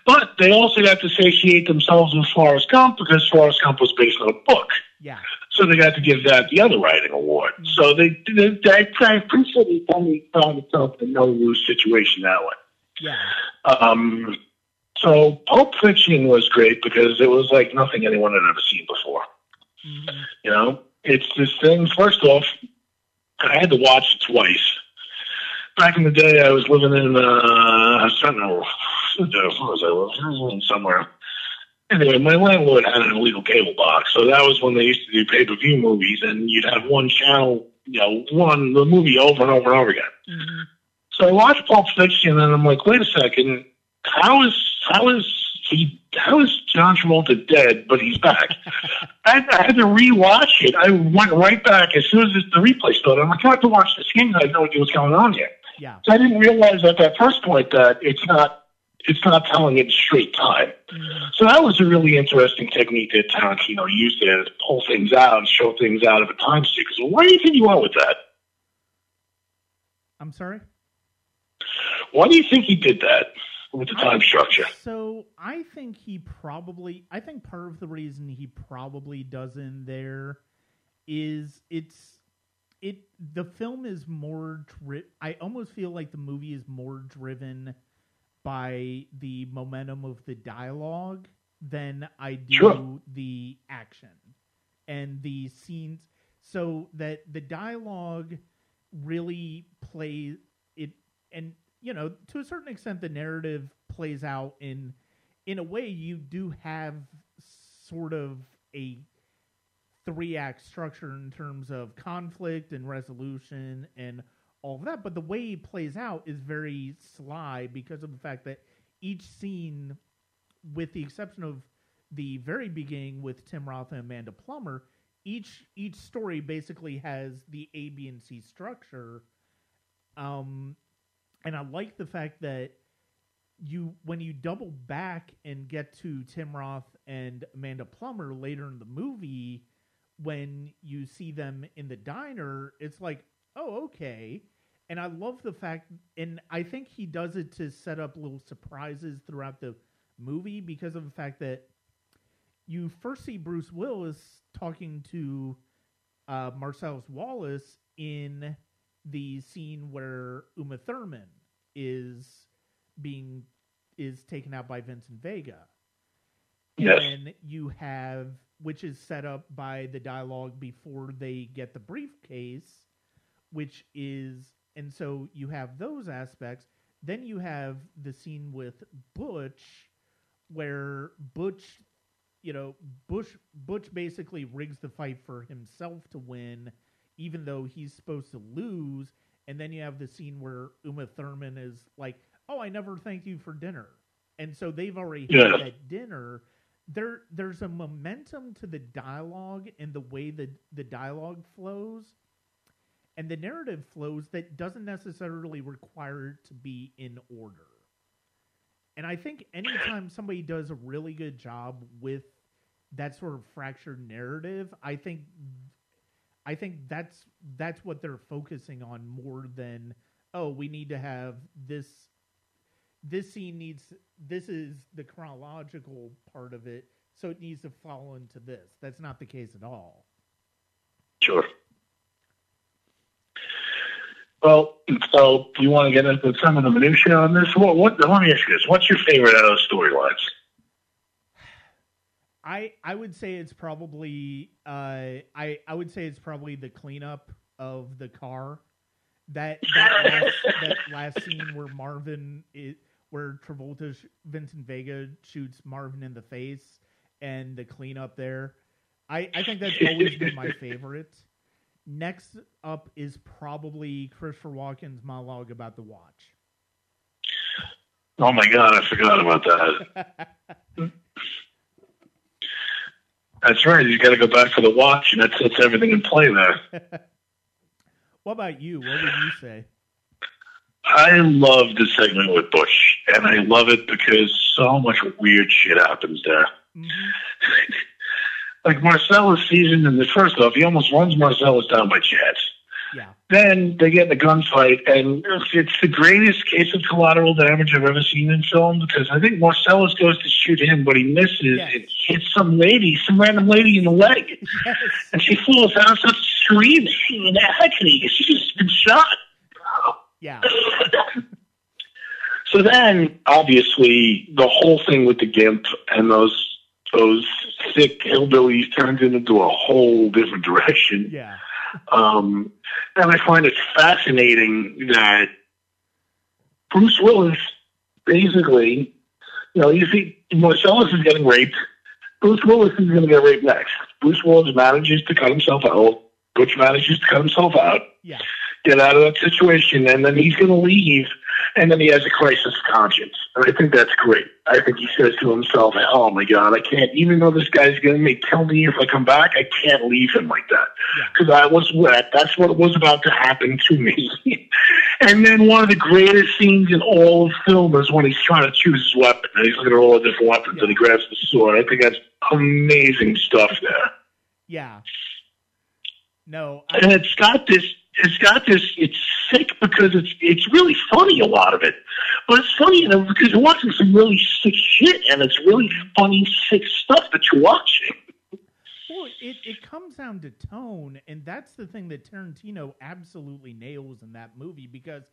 But they also got to satiate themselves with Forrest Gump because Forrest Gump was based on a book. Yeah. So they got to give that the other writing award. Mm-hmm. So they they, they I pretty sure they finally found itself in no lose situation that way. Yeah. Um. So Pulp Fiction was great because it was like nothing anyone had ever seen before. Mm-hmm. You know, it's this thing. First off, I had to watch it twice. Back in the day, I was living in uh, I don't know where was I living? I was living somewhere. Anyway, my landlord had an illegal cable box, so that was when they used to do pay-per-view movies, and you'd have one channel, you know, one the movie over and over and over again. Mm-hmm. So I watched Pulp Fiction, and I'm like, wait a second. How is how is he tells John Travolta dead, but he's back. I, I had to rewatch it. I went right back as soon as the replay started. I'm like, I have to watch this again. I had no idea what's going on yet. Yeah. So I didn't realize at that first point that it's not it's not telling it straight time. Mm. So that was a really interesting technique that Tarantino used there to pull things out and show things out of a time sequence. Why do you think you went with that? I'm sorry? Why do you think he did that with the time I, structure? So I think he probably, I think part of the reason he probably doesn't there is it's, it, the film is more, dri- I almost feel like the movie is more driven by the momentum of the dialogue than I do sure. the action and the scenes. So that the dialogue really plays it, and you know, to a certain extent, the narrative plays out in, in a way you do have sort of a three-act structure in terms of conflict and resolution and all of that, but the way it plays out is very sly because of the fact that each scene, with the exception of the very beginning with Tim Roth and Amanda Plummer, each each story basically has the A, B, and C structure. Um, and I like the fact that you when you double back and get to Tim Roth and Amanda Plummer later in the movie, when you see them in the diner, it's like, oh, okay. And I love the fact, and I think he does it to set up little surprises throughout the movie because of the fact that you first see Bruce Willis talking to uh, Marcellus Wallace in the scene where Uma Thurman is being is taken out by Vincent Vega. Yes. And you have, which is set up by the dialogue before they get the briefcase, which is, and so you have those aspects. Then you have the scene with Butch, where Butch, you know, Bush, Butch basically rigs the fight for himself to win, even though he's supposed to lose. And then you have the scene where Uma Thurman is like, oh, I never thanked you for dinner. And so they've already yeah. had that dinner. There, there's a momentum to the dialogue and the way that the dialogue flows. And the narrative flows that doesn't necessarily require it to be in order. And I think anytime somebody does a really good job with that sort of fractured narrative, I think I think that's that's what they're focusing on more than, oh, we need to have this this scene needs this is the chronological part of it, so it needs to follow into this. That's not the case at all. Sure. Well, so do you want to get into some of the minutiae on this? What, what, let me ask you this. What's your favorite out of the storylines? I I would say it's probably uh, I I would say it's probably the cleanup of the car. That that, last, that last scene where Marvin is, where Travolta Vincent Vega shoots Marvin in the face and the cleanup there. I, I think that's always been my favorite. Next up is probably Christopher Walken's monologue about the watch. Oh my God, I forgot about that. That's right. You got to go back for the watch, and that sets everything in play there. What about you? What would you say? I love the segment with Bush, and I love it because so much weird shit happens there. Mm-hmm. Like Marcellus season in the first off, he almost runs Marcellus down by chance. Yeah. Then they get in a gunfight, and it's the greatest case of collateral damage I've ever seen in film because I think Marcellus goes to shoot him, but he misses yes. and hits some lady, some random lady in the leg. Yes. And she falls down and starts screaming in agony because she's just been shot. Yeah. So then, obviously, the whole thing with the Gimp and those Those sick hillbillies turned into a whole different direction. Yeah. Um, and I find it fascinating that Bruce Willis basically, you know, you see Marcellus is getting raped. Bruce Willis is going to get raped next. Bruce Willis manages to cut himself out. Butch manages to cut himself out. Yeah. Get out of that situation, and then he's going to leave. And then he has a crisis of conscience. And I think that's great. I think he says to himself, oh, my God, I can't, even though this guy's going to kill me if I come back, I can't leave him like that. Because I was wet. That's what was about to happen to me. And then one of the greatest scenes in all of film is when he's trying to choose his weapon. And he's looking at all the different weapons, and he grabs the sword. I think that's amazing stuff there. Yeah. No. I- and it's got this. It's got this, it's sick because it's it's really funny, a lot of it. But it's funny, you know, because you're watching some really sick shit, and it's really funny, sick stuff that you're watching. Well, it, it comes down to tone, and that's the thing that Tarantino absolutely nails in that movie, because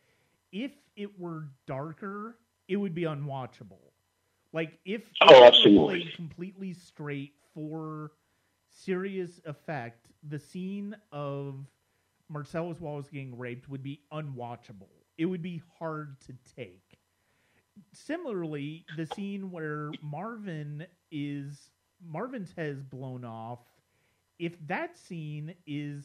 if it were darker, it would be unwatchable. Like, if oh, it absolutely. Played completely straight for serious effect, the scene of Marcellus Wallace getting raped would be unwatchable. It would be hard to take. Similarly, the scene where Marvin is Marvin's head is blown off. If that scene is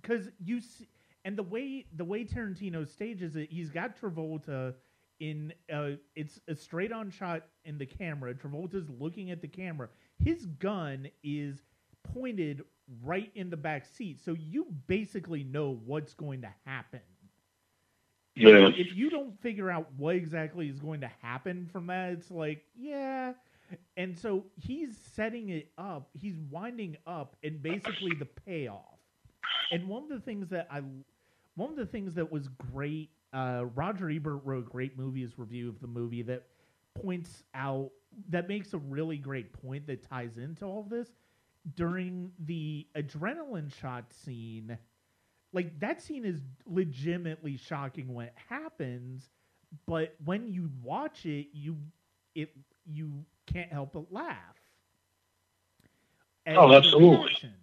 because you see, and the way the way Tarantino stages it, he's got Travolta in uh, it's a straight on shot in the camera. Travolta's looking at the camera. His gun is pointed right in the back seat, so you basically know what's going to happen. Yeah. If you don't figure out what exactly is going to happen from that, it's like, yeah. And so he's setting it up, he's winding up, and basically the payoff. And one of the things that I, one of the things that was great, uh, Roger Ebert wrote a great movies review of the movie that points out, that makes a really great point that ties into all of this. During the adrenaline shot scene, like that scene is legitimately shocking when it happens, but when you watch it, you it you can't help but laugh. And oh, absolutely. Reaction.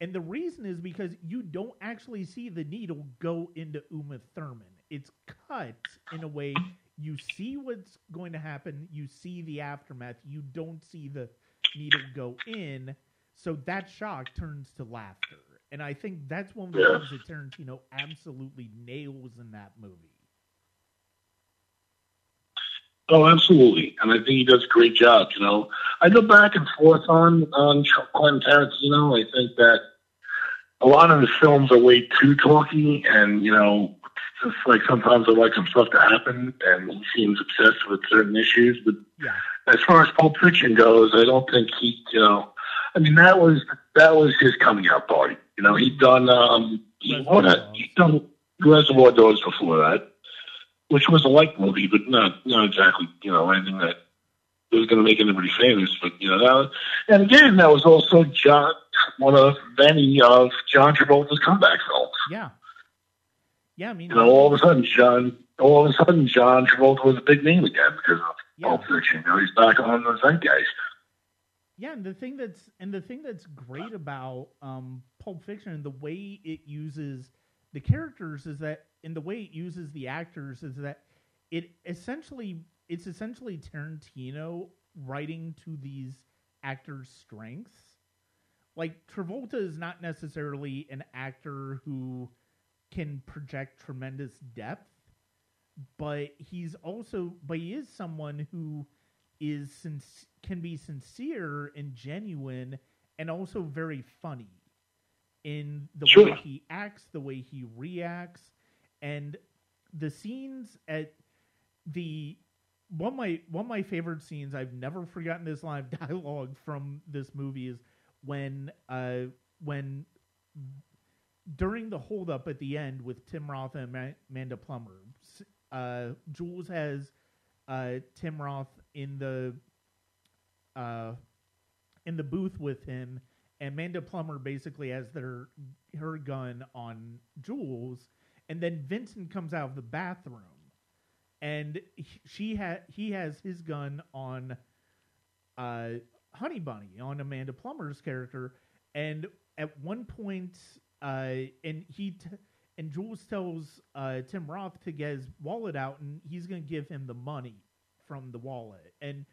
And the reason is because you don't actually see the needle go into Uma Thurman. It's cut in a way you see what's going to happen, you see the aftermath, you don't see the needle go in. So that shock turns to laughter. And I think that's one of the things that Tarantino absolutely nails in that movie. Oh, absolutely. And I think he does a great job, you know. I go back and forth on, on Quentin Tarantino. I think that a lot of his films are way too talky. And, you know, it's like sometimes I like some stuff to happen. And he seems obsessed with certain issues. But yeah. As far as Pulp Fiction goes, I don't think he, you know... I mean, that was that was his coming out party. You know, he'd done um, he wanna, he'd done Reservoir Dogs before that, which was a light movie, but not not exactly you know anything that was going to make anybody famous. But you know, that was, and again, that was also John one of many of John Travolta's comeback films. Yeah, yeah. I mean, you know, all of a sudden, John all of a sudden John Travolta was a big name again because of yeah. Pulp Fiction. You know, he's back on the zeitgeist. Yeah, and the thing that's and the thing that's great about um, Pulp Fiction and the way it uses the characters is that, and the way it uses the actors is that it essentially it's essentially Tarantino writing to these actors' strengths. Like Travolta is not necessarily an actor who can project tremendous depth, but he's also but he is someone who is sincere. Can be sincere and genuine and also very funny in the sure. way he acts, the way he reacts. And the scenes at the one of my one of my favorite scenes, I've never forgotten this line of dialogue from this movie, is when uh when during the holdup at the end with Tim Roth and Amanda Plummer, uh Jules has uh Tim Roth in the Uh, in the booth with him, and Amanda Plummer basically has their her gun on Jules, and then Vincent comes out of the bathroom, and he, she ha- he has his gun on uh, Honey Bunny, on Amanda Plummer's character, and at one point, uh, and he t- and Jules tells uh, Tim Roth to get his wallet out, and he's going to give him the money from the wallet, and.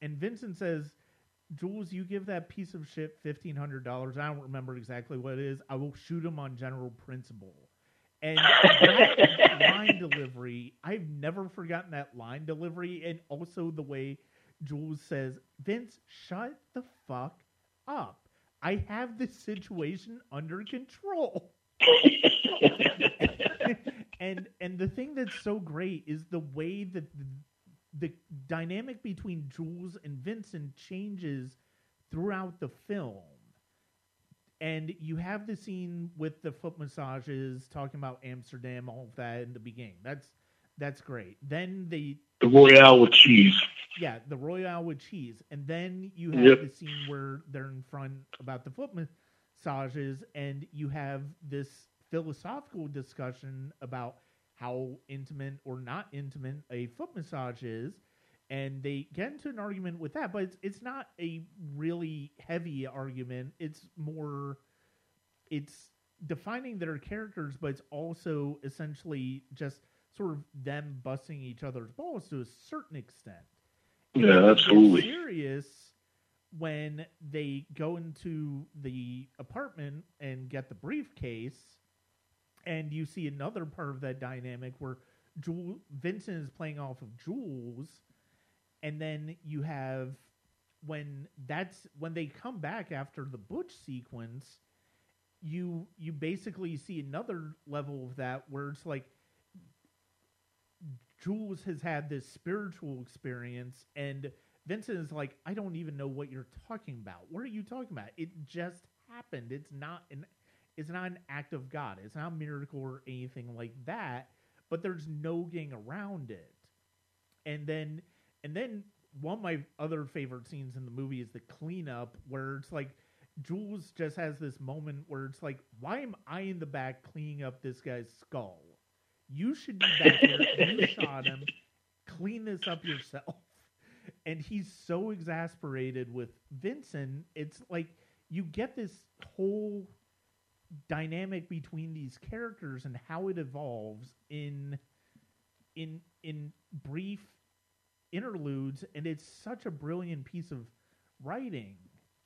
And Vincent says, Jules, you give that piece of shit fifteen hundred dollars. I don't remember exactly what it is. I will shoot him on general principle. And that line delivery, I've never forgotten that line delivery. And also the way Jules says, Vince, shut the fuck up. I have this situation under control. and and the thing that's so great is the way that the, the dynamic between Jules and Vincent changes throughout the film. And you have the scene with the foot massages, talking about Amsterdam, all of that in the beginning. That's that's great. Then the the Royale with cheese. Yeah, the Royale with cheese. And then you have yep. the scene where they're in front about the foot massages, and you have this philosophical discussion about how intimate or not intimate a foot massage is. And they get into an argument with that, but it's, it's not a really heavy argument. It's more, it's defining their characters, but it's also essentially just sort of them busting each other's balls to a certain extent. Yeah, and absolutely. It's serious when they go into the apartment and get the briefcase, and you see another part of that dynamic where Jules, Vincent is playing off of Jules. And then you have when that's when they come back after the Butch sequence, you you basically see another level of that where it's like Jules has had this spiritual experience and Vincent is like, I don't even know what you're talking about. What are you talking about? It just happened. It's not an it's not an act of God. It's not a miracle or anything like that. But there's no getting around it. And then And then one of my other favorite scenes in the movie is the cleanup where it's like Jules just has this moment where it's like, why am I in the back cleaning up this guy's skull? You should be back there. You shot him. Clean this up yourself. And he's so exasperated with Vincent. It's like you get this whole dynamic between these characters and how it evolves in in in brief interludes, and it's such a brilliant piece of writing.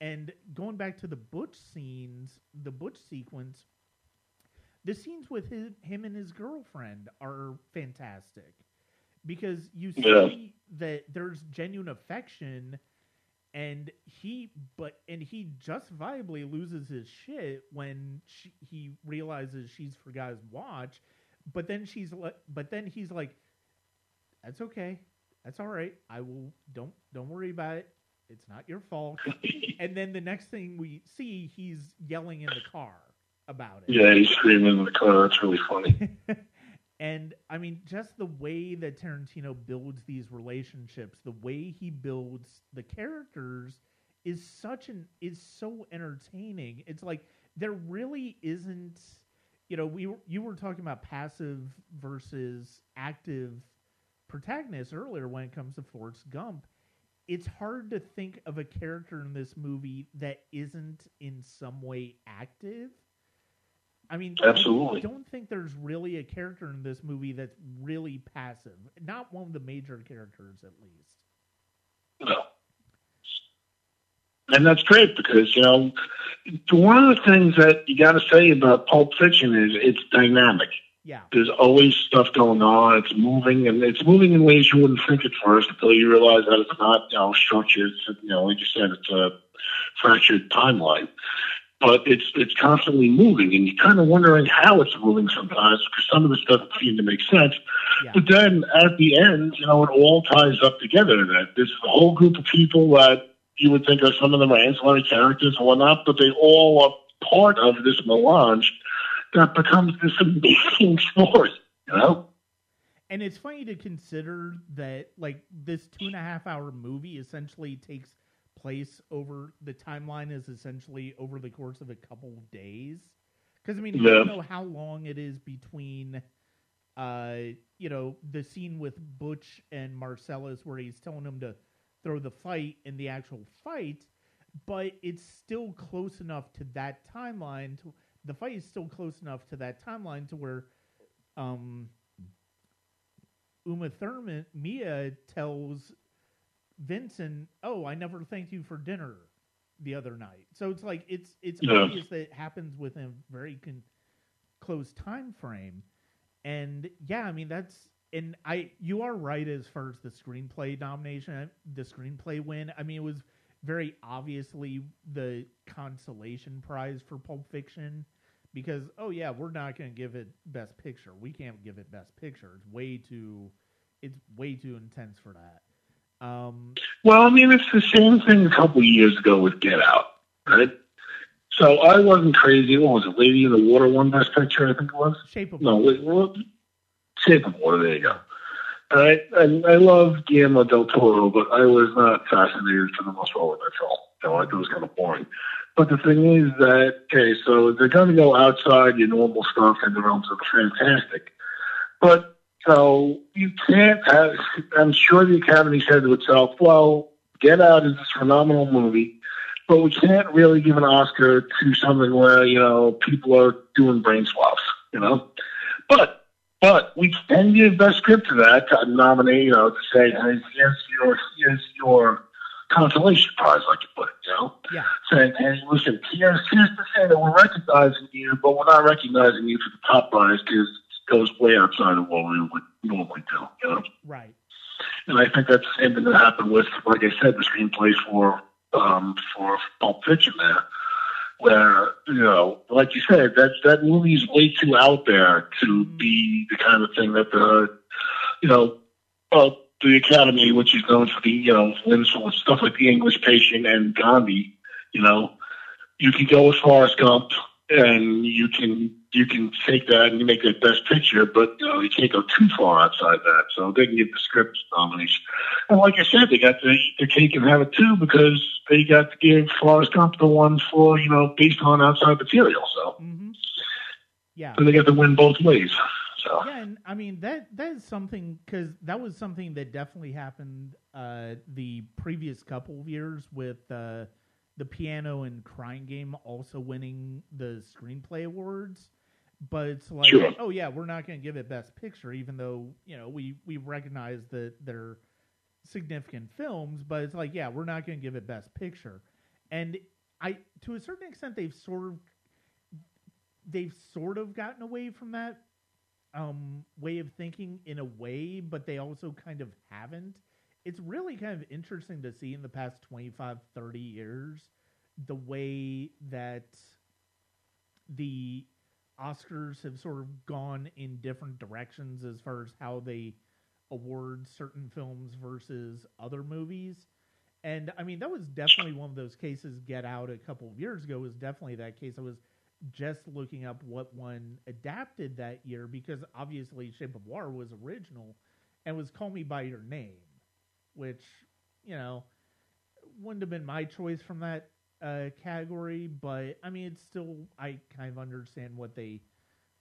And going back to the Butch scenes, the Butch sequence, the scenes with his, him and his girlfriend are fantastic because you see yeah. that there's genuine affection, and he but and he justifiably loses his shit when she, he realizes she's forgot his watch, but then she's but then he's like, that's okay. That's all right. I will. Don't don't worry about it. It's not your fault. And then the next thing we see, he's yelling in the car about it. Yeah, he's screaming in the car. That's really funny. And I mean, just the way that Tarantino builds these relationships, the way he builds the characters, is such an is so entertaining. It's like there really isn't. You know, we you were talking about passive versus active protagonist earlier when it comes to Forrest Gump. It's hard to think of a character in this movie that isn't in some way active. I mean, absolutely. I don't think there's really a character in this movie that's really passive. Not one of the major characters, at least. No. And that's great because, you know, one of the things that you got to say about Pulp Fiction is it's dynamic. Yeah. There's always stuff going on. It's moving, and it's moving in ways you wouldn't think at first until you realize that it's not, you know, structured. It's, you know, like you said, it's a fractured timeline. But it's it's constantly moving, and you're kind of wondering how it's moving sometimes because some of the stuff doesn't seem to make sense. Yeah. But then at the end, you know, it all ties up together. That there's a whole group of people that you would think are some of the ancillary characters and whatnot, but they all are part of this melange that becomes this amazing story, you know? And it's funny to consider that, like, this two-and-a-half-hour movie essentially takes place over... The timeline is essentially over the course of a couple of days. Because, I mean, yeah. I don't know how long it is between, uh, you know, the scene with Butch and Marcellus where he's telling him to throw the fight and the actual fight, but it's still close enough to that timeline to... The fight is still close enough to that timeline to where um, Uma Thurman, Mia, tells Vincent, oh, I never thanked you for dinner the other night. So it's like, it's it's yeah. obvious that it happens within a very con- closed time frame. And yeah, I mean, that's, and I, you are right as far as the screenplay nomination, the screenplay win. I mean, it was very obviously the consolation prize for Pulp Fiction because, oh yeah, we're not going to give it Best Picture. We can't give it Best Picture. It's way too, it's way too intense for that. Um, well, I mean, it's the same thing a couple years ago with Get Out, right? So I wasn't crazy. What was it? Lady in the Water won Best Picture, I think it was. Shape of no, Water. No, Shape of Water, there you go. And I, I, I love Guillermo del Toro, but I was not fascinated for the most part with that film. I thought it was kind of boring. But the thing is that, okay, so they're going to go outside your normal stuff in the realms of fantastic. But, so, you can't have, I'm sure the Academy said to itself, well, Get Out is this phenomenal movie, but we can't really give an Oscar to something where, you know, people are doing brain swaps, you know? But, but we can give Best Script to that, to nominate, you know, to say, hey, here's your, here's your consolation prize, like you put it, you know? Yeah. Saying, hey, listen, here's, here's to say that we're recognizing you, but we're not recognizing you for the top prize because it goes way outside of what we would normally do, you know? Right. And I think that's the same thing that happened with, like I said, the screenplay for, Um, for Pulp Fiction there, where, you know, like you said, that that movie is way too out there to be the kind of thing that the, you know, uh, the Academy, which is known for the, you know, stuff like The English Patient and Gandhi, you know, you can go with Forrest Gump and you can you can take that and you make that Best Picture, but, you know, you can't go too far outside that. So they can get the script nomination. And like I said, they got the, the cake and have it too, because they got to give Forrest Gump the one for, you know, based on outside material. So, mm-hmm. yeah. So they got to win both ways. So. Yeah, and I mean, that, that is something, because that was something that definitely happened uh, the previous couple of years with uh, The Piano and Crying Game also winning the screenplay awards. But it's like, sure. oh yeah, we're not going to give it Best Picture, even though, you know, we, we recognize that they're significant films. But it's like, yeah, we're not going to give it Best Picture. And I, to a certain extent, they've sort of they've sort of gotten away from that um, way of thinking in a way, but they also kind of haven't. It's really kind of interesting to see in the past twenty-five, thirty years the way that the Oscars have sort of gone in different directions as far as how they award certain films versus other movies. And I mean, that was definitely one of those cases. Get Out a couple of years ago was definitely that case. I was just looking up what one adapted that year, because obviously Shape of Water was original, and was Call Me By Your Name, which, you know, wouldn't have been my choice from that Uh, category, but I mean, it's still, I kind of understand what they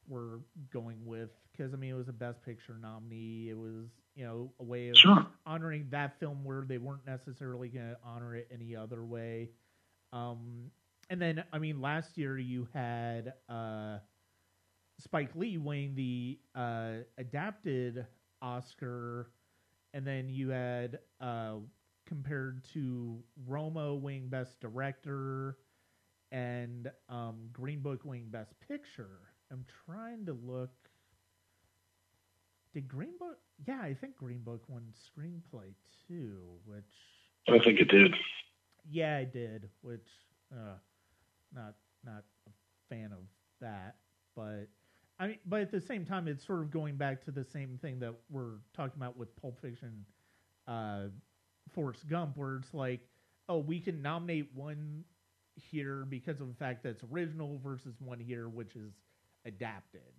were going with, because I mean, it was a Best Picture nominee. It was, you know, a way of sure. honoring that film where they weren't necessarily going to honor it any other way. Um, and then, I mean, last year you had uh, Spike Lee winning the uh, adapted Oscar, and then you had uh, compared to Roma winning Best Director and um, Green Book winning Best Picture. I'm trying to look. Did Green Book? Yeah, I think Green Book won Screenplay too, which I think it did. Yeah, it did. Which, uh, not not a fan of that, but I mean, but at the same time, it's sort of going back to the same thing that we're talking about with Pulp Fiction. Uh, Forrest Gump, where it's like, oh, we can nominate one here because of the fact that it's original versus one here which is adapted.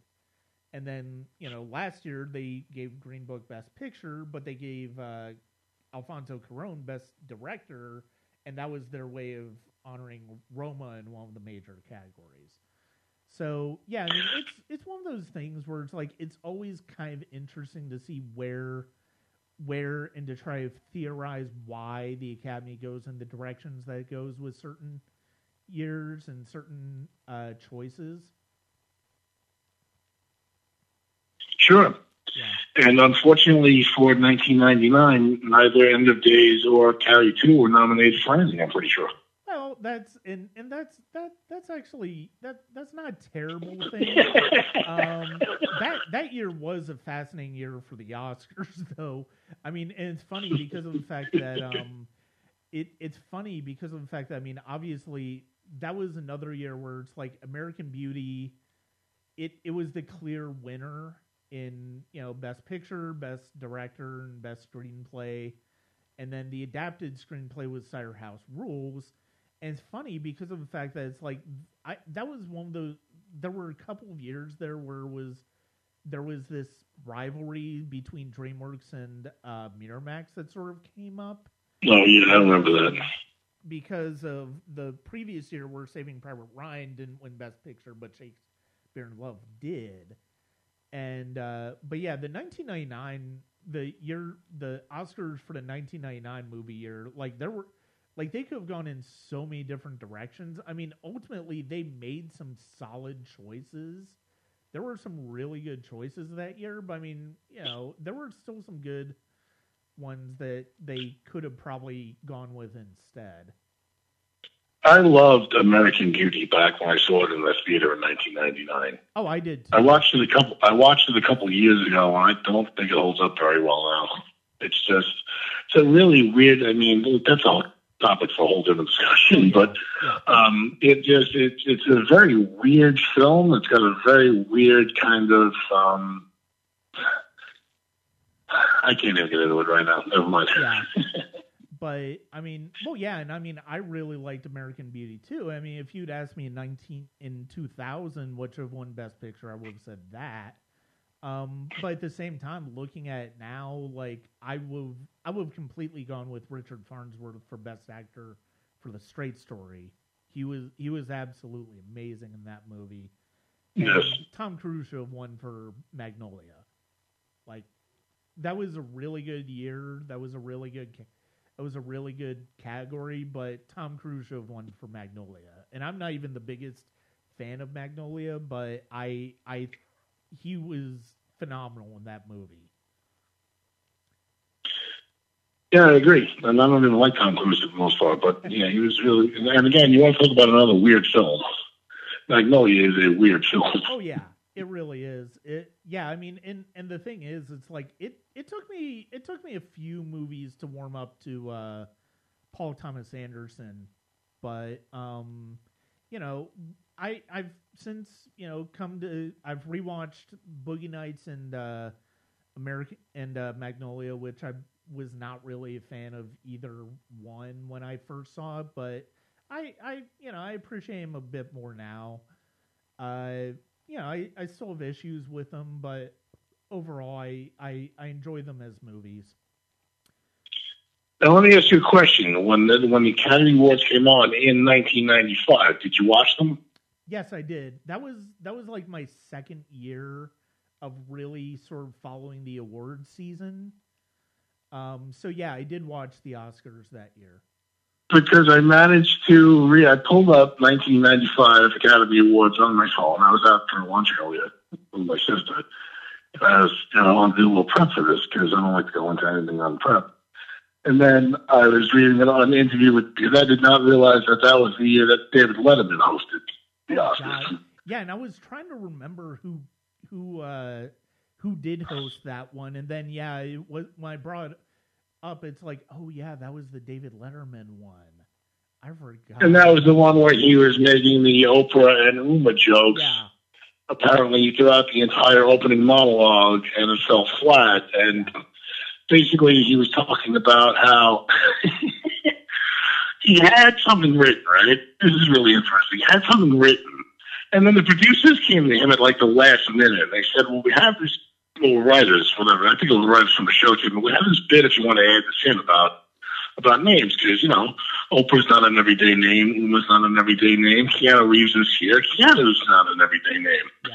And then, you know, last year they gave Green Book Best Picture, but they gave uh, Alfonso Cuarón Best Director, and that was their way of honoring Roma in one of the major categories. So, yeah, I mean, it's it's one of those things where it's like, it's always kind of interesting to see where where and to try to theorize why the Academy goes in the directions that it goes with certain years and certain uh, choices. Sure. Yeah. And unfortunately for nineteen ninety-nine, neither End of Days or Carrie two were nominated for anything, I'm pretty sure. Well, know, that's and and that's that that's actually that that's not a terrible thing. um, that that year was a fascinating year for the Oscars, though. I mean, and it's funny because of the fact that um, it it's funny because of the fact that I mean, obviously that was another year where it's like American Beauty. It it was the clear winner in, you know, Best Picture, Best Director, and Best Screenplay. And then the adapted screenplay was Cider House Rules. And it's funny because of the fact that it's like, I that was one of those, there were a couple of years there where was, there was this rivalry between DreamWorks and uh, Miramax that sort of came up. Oh, yeah, I remember that. Because of the previous year where Saving Private Ryan didn't win Best Picture, but Shakespeare in Love did. And, uh, but yeah, the nineteen ninety-nine The year, the Oscars for the nineteen ninety-nine movie year, like there were, like they could have gone in so many different directions. I mean, ultimately they made some solid choices. There were some really good choices that year, but I mean, you know, there were still some good ones that they could have probably gone with instead. I loved American Beauty back when I saw it in the theater in nineteen ninety-nine. Oh, I did too. I watched it a couple. I watched it a couple years ago, and I don't think it holds up very well now. It's just, it's a really weird. I mean, that's a topic for a whole different discussion. But um, it just, it, it's a very weird film. It's got a very weird kind of. Um, I can't even get into it right now. Never mind. Yeah. But, I mean, well, yeah, and I mean, I really liked American Beauty, too. I mean, if you'd asked me in nineteen in two thousand what should have won Best Picture, I would have said that. Um, but at the same time, looking at it now, like, I would I would have completely gone with Richard Farnsworth for Best Actor for The Straight Story. He was he was absolutely amazing in that movie. And yes. Tom Cruise should have won for Magnolia. Like, that was a really good year. That was a really good... It was a really good category, but Tom Cruise should have won for Magnolia. And I'm not even the biggest fan of Magnolia, but I, I, he was phenomenal in that movie. Yeah, I agree. And I don't even like Tom Cruise for the most part, but yeah, he was really. And again, you want to talk about another weird film? Magnolia is a weird film. Oh yeah, it really is. It yeah, I mean, and and the thing is, it's like it. It took me it took me a few movies to warm up to uh, Paul Thomas Anderson, but um, you know, I I've since you know come to I've rewatched Boogie Nights and uh, American and uh, Magnolia, which I was not really a fan of either one when I first saw it, but I I you know I appreciate him a bit more now. Uh, you know I, I still have issues with him, but. Overall, I, I, I enjoy them as movies. Now, let me ask you a question. When the, when the Academy Awards came on in nineteen ninety-five, did you watch them? Yes, I did. That was that was like my second year of really sort of following the award season. Um, so yeah, I did watch the Oscars that year. Because I managed to re- I pulled up nineteen ninety-five Academy Awards on my phone. I was out for lunch earlier with my sister. I was, you know, I want to do a little prep for this because I don't like to go into anything on prep. And then I was reading it on an interview with, because I did not realize that that was the year that David Letterman hosted the Oscars. God. Yeah, and I was trying to remember who who uh, who did host that one. And then, yeah, it was, when I brought it up, it's like, oh, yeah, that was the David Letterman one. I forgot. And that was the one where he was making the Oprah and Uma jokes. Yeah. Apparently throughout the entire opening monologue, and it fell flat. And basically he was talking about how he had something written, right? This is really interesting. He had something written. And then the producers came to him at like the last minute. And they said, well, we have this little writers, whatever. I think it was the writers from the show team. But we have this bit if you want to add this in about, about names. Because, you know, Oprah's not an everyday name. Uma's not an everyday name. Keanu Reeves is here. Keanu's not an everyday name. Yeah.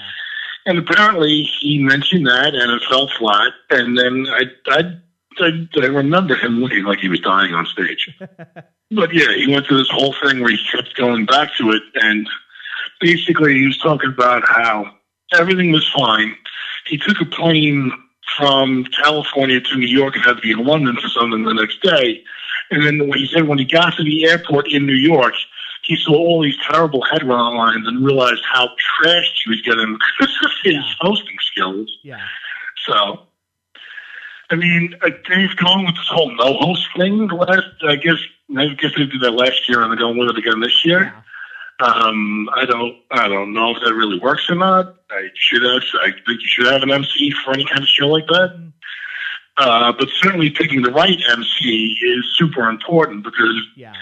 And apparently he mentioned that, and it fell flat. And then I, I, I, I remember him looking like he was dying on stage. But yeah, he went through this whole thing where he kept going back to it. And basically he was talking about how everything was fine. He took a plane from California to New York and had to be in London for something the next day. And then he said when he got to the airport in New York, he saw all these terrible headline lines and realized how trashed he was getting his yeah. hosting skills. Yeah. So, I mean, they've gone with this whole no-host thing. Last, I guess, I guess they did that last year, and they're going with it again this year. Yeah. Um, I don't, I don't know if that really works or not. I should have, I think you should have an M C for any kind of show like that. Uh, but certainly picking the right M C is super important, because yeah.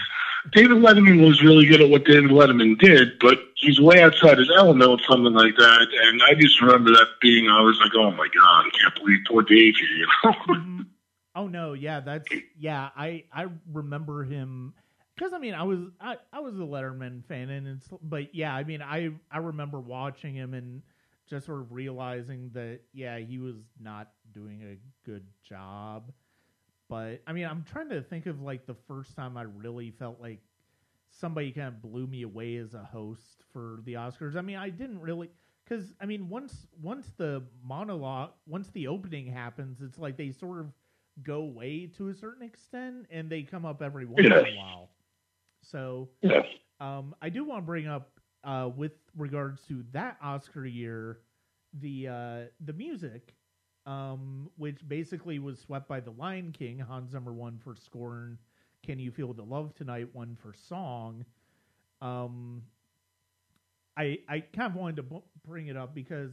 David Letterman was really good at what David Letterman did, but he's way outside his element with something like that. And I just remember that being, I was like, oh my God, I can't believe poor Dave here, you know? Mm-hmm. Oh no. Yeah. That's, yeah. I, I remember him. Because I mean, I was I, I was a Letterman fan, and it's, but yeah, I mean, I I remember watching him and just sort of realizing that yeah, he was not doing a good job. But I mean, I'm trying to think of like the first time I really felt like somebody kind of blew me away as a host for the Oscars. I mean, I didn't really, because I mean, once once the monologue, once the opening happens, it's like they sort of go away to a certain extent, and they come up every once yeah. in a while. So yes. um, I do want to bring up, uh, with regards to that Oscar year, the uh, the music, um, which basically was swept by The Lion King. Hans Zimmer won for score, and Can You Feel the Love Tonight won for song. Um, I I kind of wanted to b- bring it up because,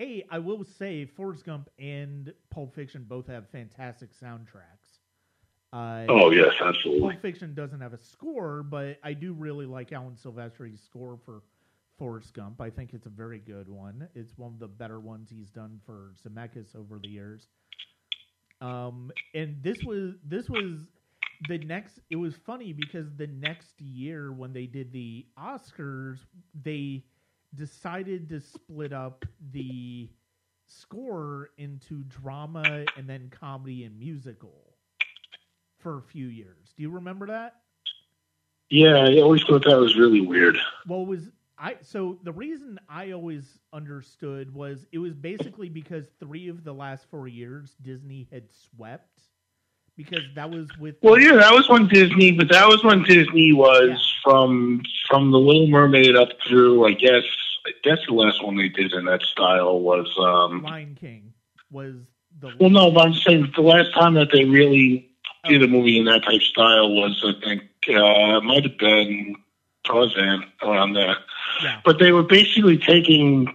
A, I will say Forrest Gump and Pulp Fiction both have fantastic soundtracks. Uh, oh, yes, absolutely. Pulp Fiction doesn't have a score, but I do really like Alan Silvestri's score for Forrest Gump. I think it's a very good one. It's one of the better ones he's done for Zemeckis over the years. Um, and this was this was the next... It was funny because the next year when they did the Oscars, they decided to split up the score into drama and then comedy and musical for a few years. Do you remember that? Yeah, I always thought that was really weird. Well, was I so the reason I always understood was it was basically because three of the last four years Disney had swept, because that was with Well, yeah, that was when Disney, but that was when Disney was yeah. from from The Little Mermaid up through, I guess I guess the last one they did in that style was um Lion King was the Well, no, but I'm saying the last time that they really did a movie in that type style was, I think, uh, it might have been Tarzan around there. Yeah. But they were basically taking,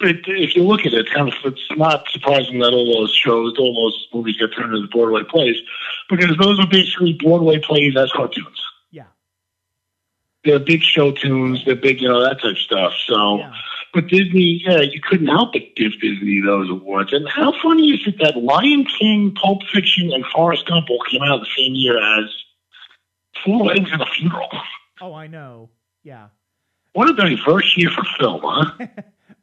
if you look at it, kind of, it's not surprising that all those shows, all those movies get turned into Broadway plays, because those are basically Broadway plays as cartoons. Yeah. They're big show tunes, they're big, you know, that type of stuff. So, yeah. But Disney, yeah, you couldn't help but give Disney those awards. And how funny is it that Lion King, Pulp Fiction, and Forrest Gump all came out the same year as Four Weddings and a Funeral? Oh, I know. Yeah. What a diverse year for film, huh?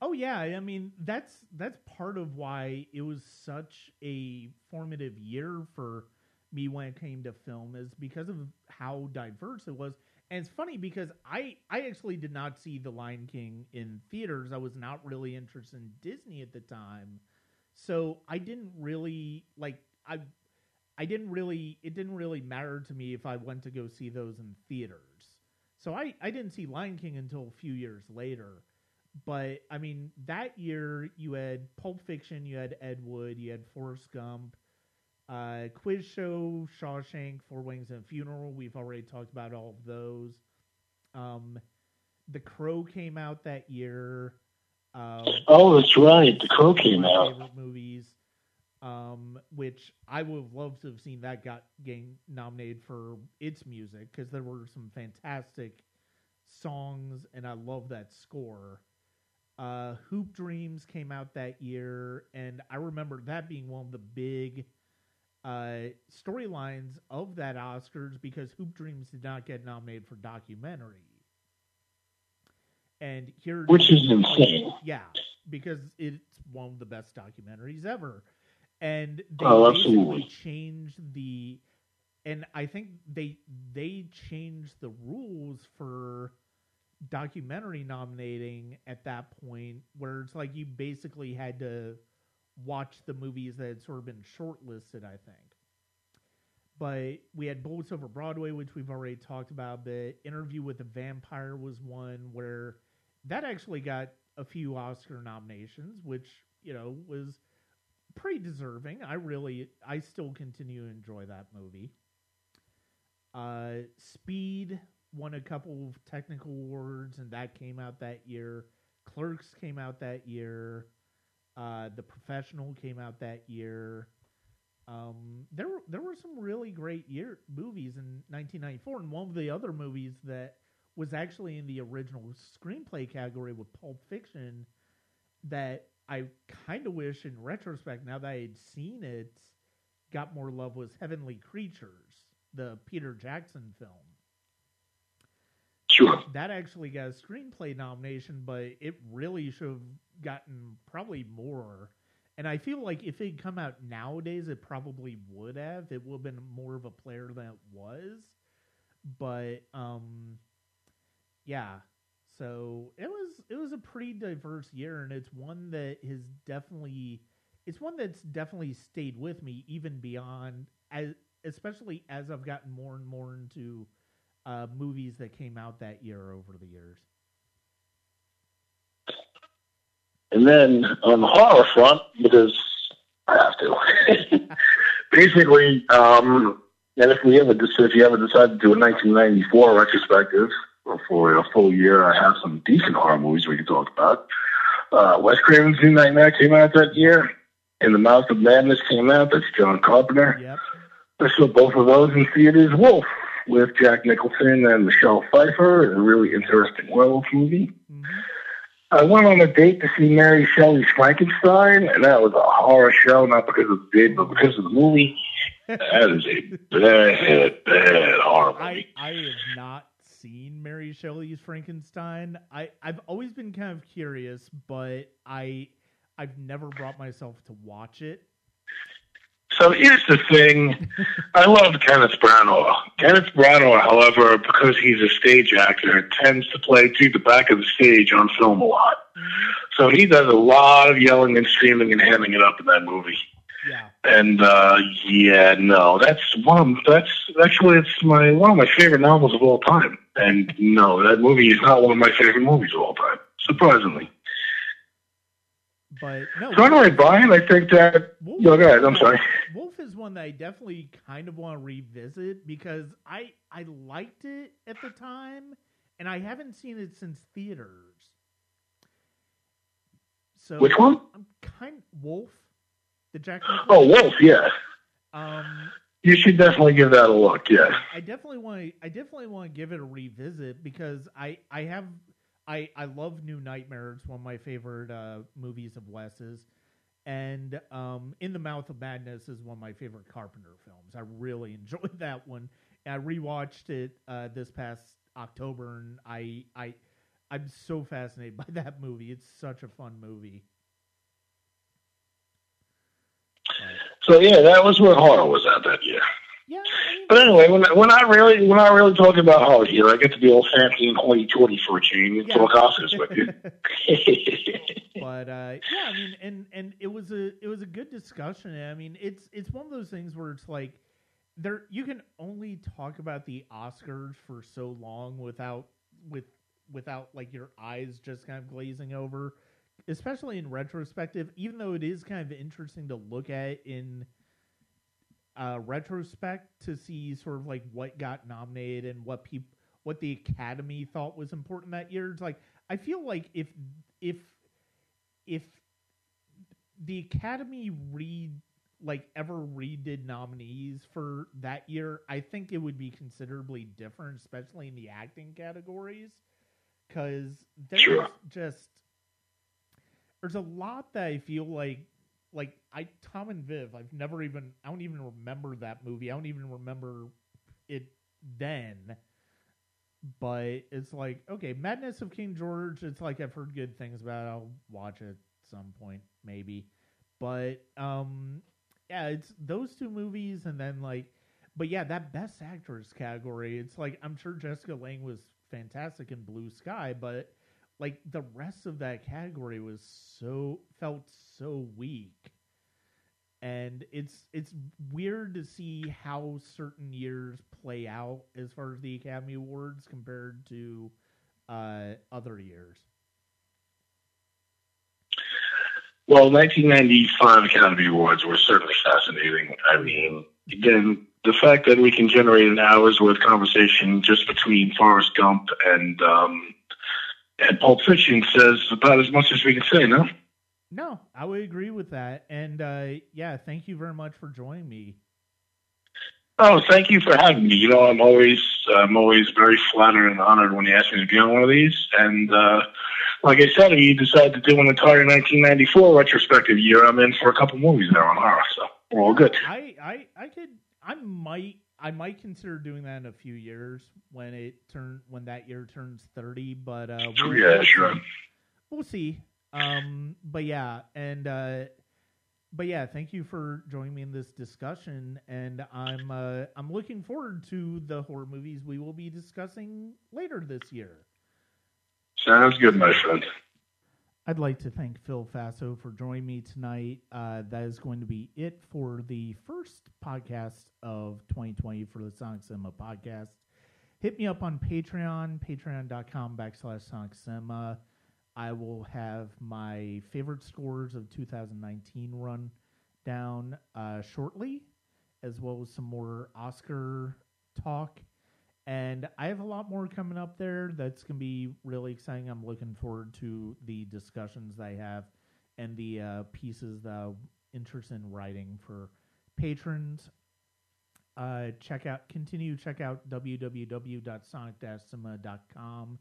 Oh, yeah. I mean, that's that's part of why it was such a formative year for me when it came to film, is because of how diverse it was. And it's funny because I, I actually did not see The Lion King in theaters. I was not really interested in Disney at the time. So I didn't really, like, I I didn't really, it didn't really matter to me if I went to go see those in theaters. So I, I didn't see Lion King until a few years later. But, I mean, that year you had Pulp Fiction, you had Ed Wood, you had Forrest Gump, Uh, Quiz Show, Shawshank, Four Weddings and a Funeral. We've already talked about all of those. Um, The Crow came out that year. Um, oh, that's right. The Crow came out. Favorite movies, um, which I would have loved to have seen that got getting nominated for its music, because there were some fantastic songs, and I love that score. Uh, Hoop Dreams came out that year, and I remember that being one of the big Uh, storylines of that Oscars, because Hoop Dreams did not get nominated for documentary, and here, which is insane, yeah, because it's one of the best documentaries ever, and they oh, basically changed the, and I think they they changed the rules for documentary nominating at that point, where it's like you basically had to watch the movies that had sort of been shortlisted, I think. But we had Bullets Over Broadway, which we've already talked about. The Interview with the Vampire was one where that actually got a few Oscar nominations, which, you know, was pretty deserving. I really, I still continue to enjoy that movie. Uh, Speed won a couple of technical awards, and that came out that year. Clerks came out that year. Uh, The Professional came out that year. Um, there were, there were some really great year movies in nineteen ninety-four, and one of the other movies that was actually in the original screenplay category with Pulp Fiction that I kind of wish, in retrospect, now that I had seen it, got more love, was Heavenly Creatures, the Peter Jackson film. Sure. That actually got a screenplay nomination, but it really should have gotten probably more. And I feel like if it had come out nowadays, it probably would have. It would have been more of a player than it was. But, um, yeah. So it was it was a pretty diverse year, and it's one that has definitely it's one that's definitely stayed with me even beyond, as especially as I've gotten more and more into uh, movies that came out that year over the years. And then on the horror front, because I have to. Basically, um, and if we ever if you ever decide to do a nineteen ninety-four retrospective for a full year, I have some decent horror movies we can talk about. Uh, Wes Craven's New Nightmare came out that year. In the Mouth of Madness came out. That's John Carpenter. Yep. I saw both of those in theaters. Wolf with Jack Nicholson and Michelle Pfeiffer. A really interesting werewolf movie. Mm-hmm. I went on a date to see Mary Shelley's Frankenstein, and that was a horror show, not because of the date, but because of the movie. That is a bad, bad horror movie. I, I have not seen Mary Shelley's Frankenstein. I, I've always been kind of curious, but I, I've never brought myself to watch it. So here's the thing. I love Kenneth Branagh. Kenneth Branagh, however, because he's a stage actor, tends to play to the back of the stage on film a lot. So he does a lot of yelling and screaming and hamming it up in that movie. Yeah. And, uh, yeah, no, that's one, that's actually, it's my, one of my favorite novels of all time. And no, that movie is not one of my favorite movies of all time, surprisingly. But no. So anyway, Brian, I think that, Wolf, no, go ahead, I'm sorry. Wolf is one that I definitely kind of want to revisit because I, I liked it at the time and I haven't seen it since theaters. So which one? I'm kind of, Wolf. The Jack Nicholson. Oh, Wolf, yeah. Um, you should definitely give that a look, yeah. I definitely want to. I definitely want to give it a revisit because I, I have, I, I love New Nightmare. It's one of my favorite uh, movies of Wes's, and um, In the Mouth of Madness is one of my favorite Carpenter films. I really enjoyed that one. And I rewatched it uh, this past October, and I, I, I'm so fascinated by that movie. It's such a fun movie. So yeah, that was where horror was at that year. Yeah, I mean, but anyway, when I, when I really when I really talk about horror here, I get to be all fancy and hoity-toity for a change and yeah. talk Oscars with you. But uh, yeah, I mean, and, and it was a it was a good discussion. I mean, it's it's one of those things where it's like there you can only talk about the Oscars for so long without with without like your eyes just kind of glazing over. Especially in retrospective, even though it is kind of interesting to look at in uh, retrospect to see sort of like what got nominated and what people, what the Academy thought was important that year. It's like I feel like if if if the Academy read like ever redid nominees for that year, I think it would be considerably different, especially in the acting categories, because there's just There's a lot that I feel like, like I Tom and Viv. I've never even. I don't even remember that movie. I don't even remember it then. But it's like, okay, Madness of King George. It's like I've heard good things about it. I'll watch it at some point, maybe. But um, yeah, it's those two movies, and then like, but yeah, that Best Actress category. It's like I'm sure Jessica Lange was fantastic in Blue Sky, but. Like, the rest of that category was so, felt so weak. And it's it's weird to see how certain years play out as far as the Academy Awards compared to uh, other years. Well, nineteen ninety-five Academy Awards were certainly fascinating. I mean, again, the fact that we can generate an hour's worth of conversation just between Forrest Gump and um, and Pulp Fiction says about as much as we can say, no? No, I would agree with that. And, uh, yeah, thank you very much for joining me. Oh, thank you for having me. You know, I'm always I'm always very flattered and honored when you ask me to be on one of these. And uh, like I said, if you decide to do an entire nineteen ninety-four retrospective year, I'm in for a couple movies there on horror, so we're all good. I, I, I could, I might, I might consider doing that in a few years when it turn when that year turns thirty. But uh, we'll, yeah, sure. We'll see. Um, but yeah, and, uh, but yeah, thank you for joining me in this discussion, and I'm, uh, I'm looking forward to the horror movies we will be discussing later this year. Sounds good, my friend. I'd like to thank Phil Fasso for joining me tonight. Uh, that is going to be it for the first podcast of twenty twenty for the Sonic Cinema podcast. Hit me up on Patreon, patreon.com backslash Sonic Cinema. I will have my favorite scores of two thousand nineteen run down uh, shortly, as well as some more Oscar talk. And I have a lot more coming up there that's going to be really exciting. I'm looking forward to the discussions that I have and the uh, pieces that I'm interested in writing for patrons. Uh, check out, continue to check out w w w dot sonic cinema dot com.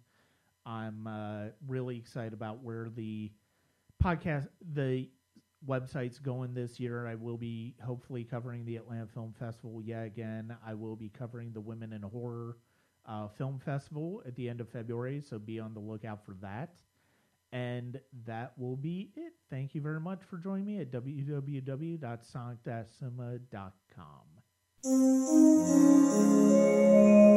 I'm uh, really excited about where the podcast, the website's going this year. I will be hopefully covering the Atlanta Film Festival yet again. I will be covering the Women in Horror uh, Film Festival at the end of February, so be on the lookout for that. And that will be it. Thank you very much for joining me at w w w dot sonic cinema dot com.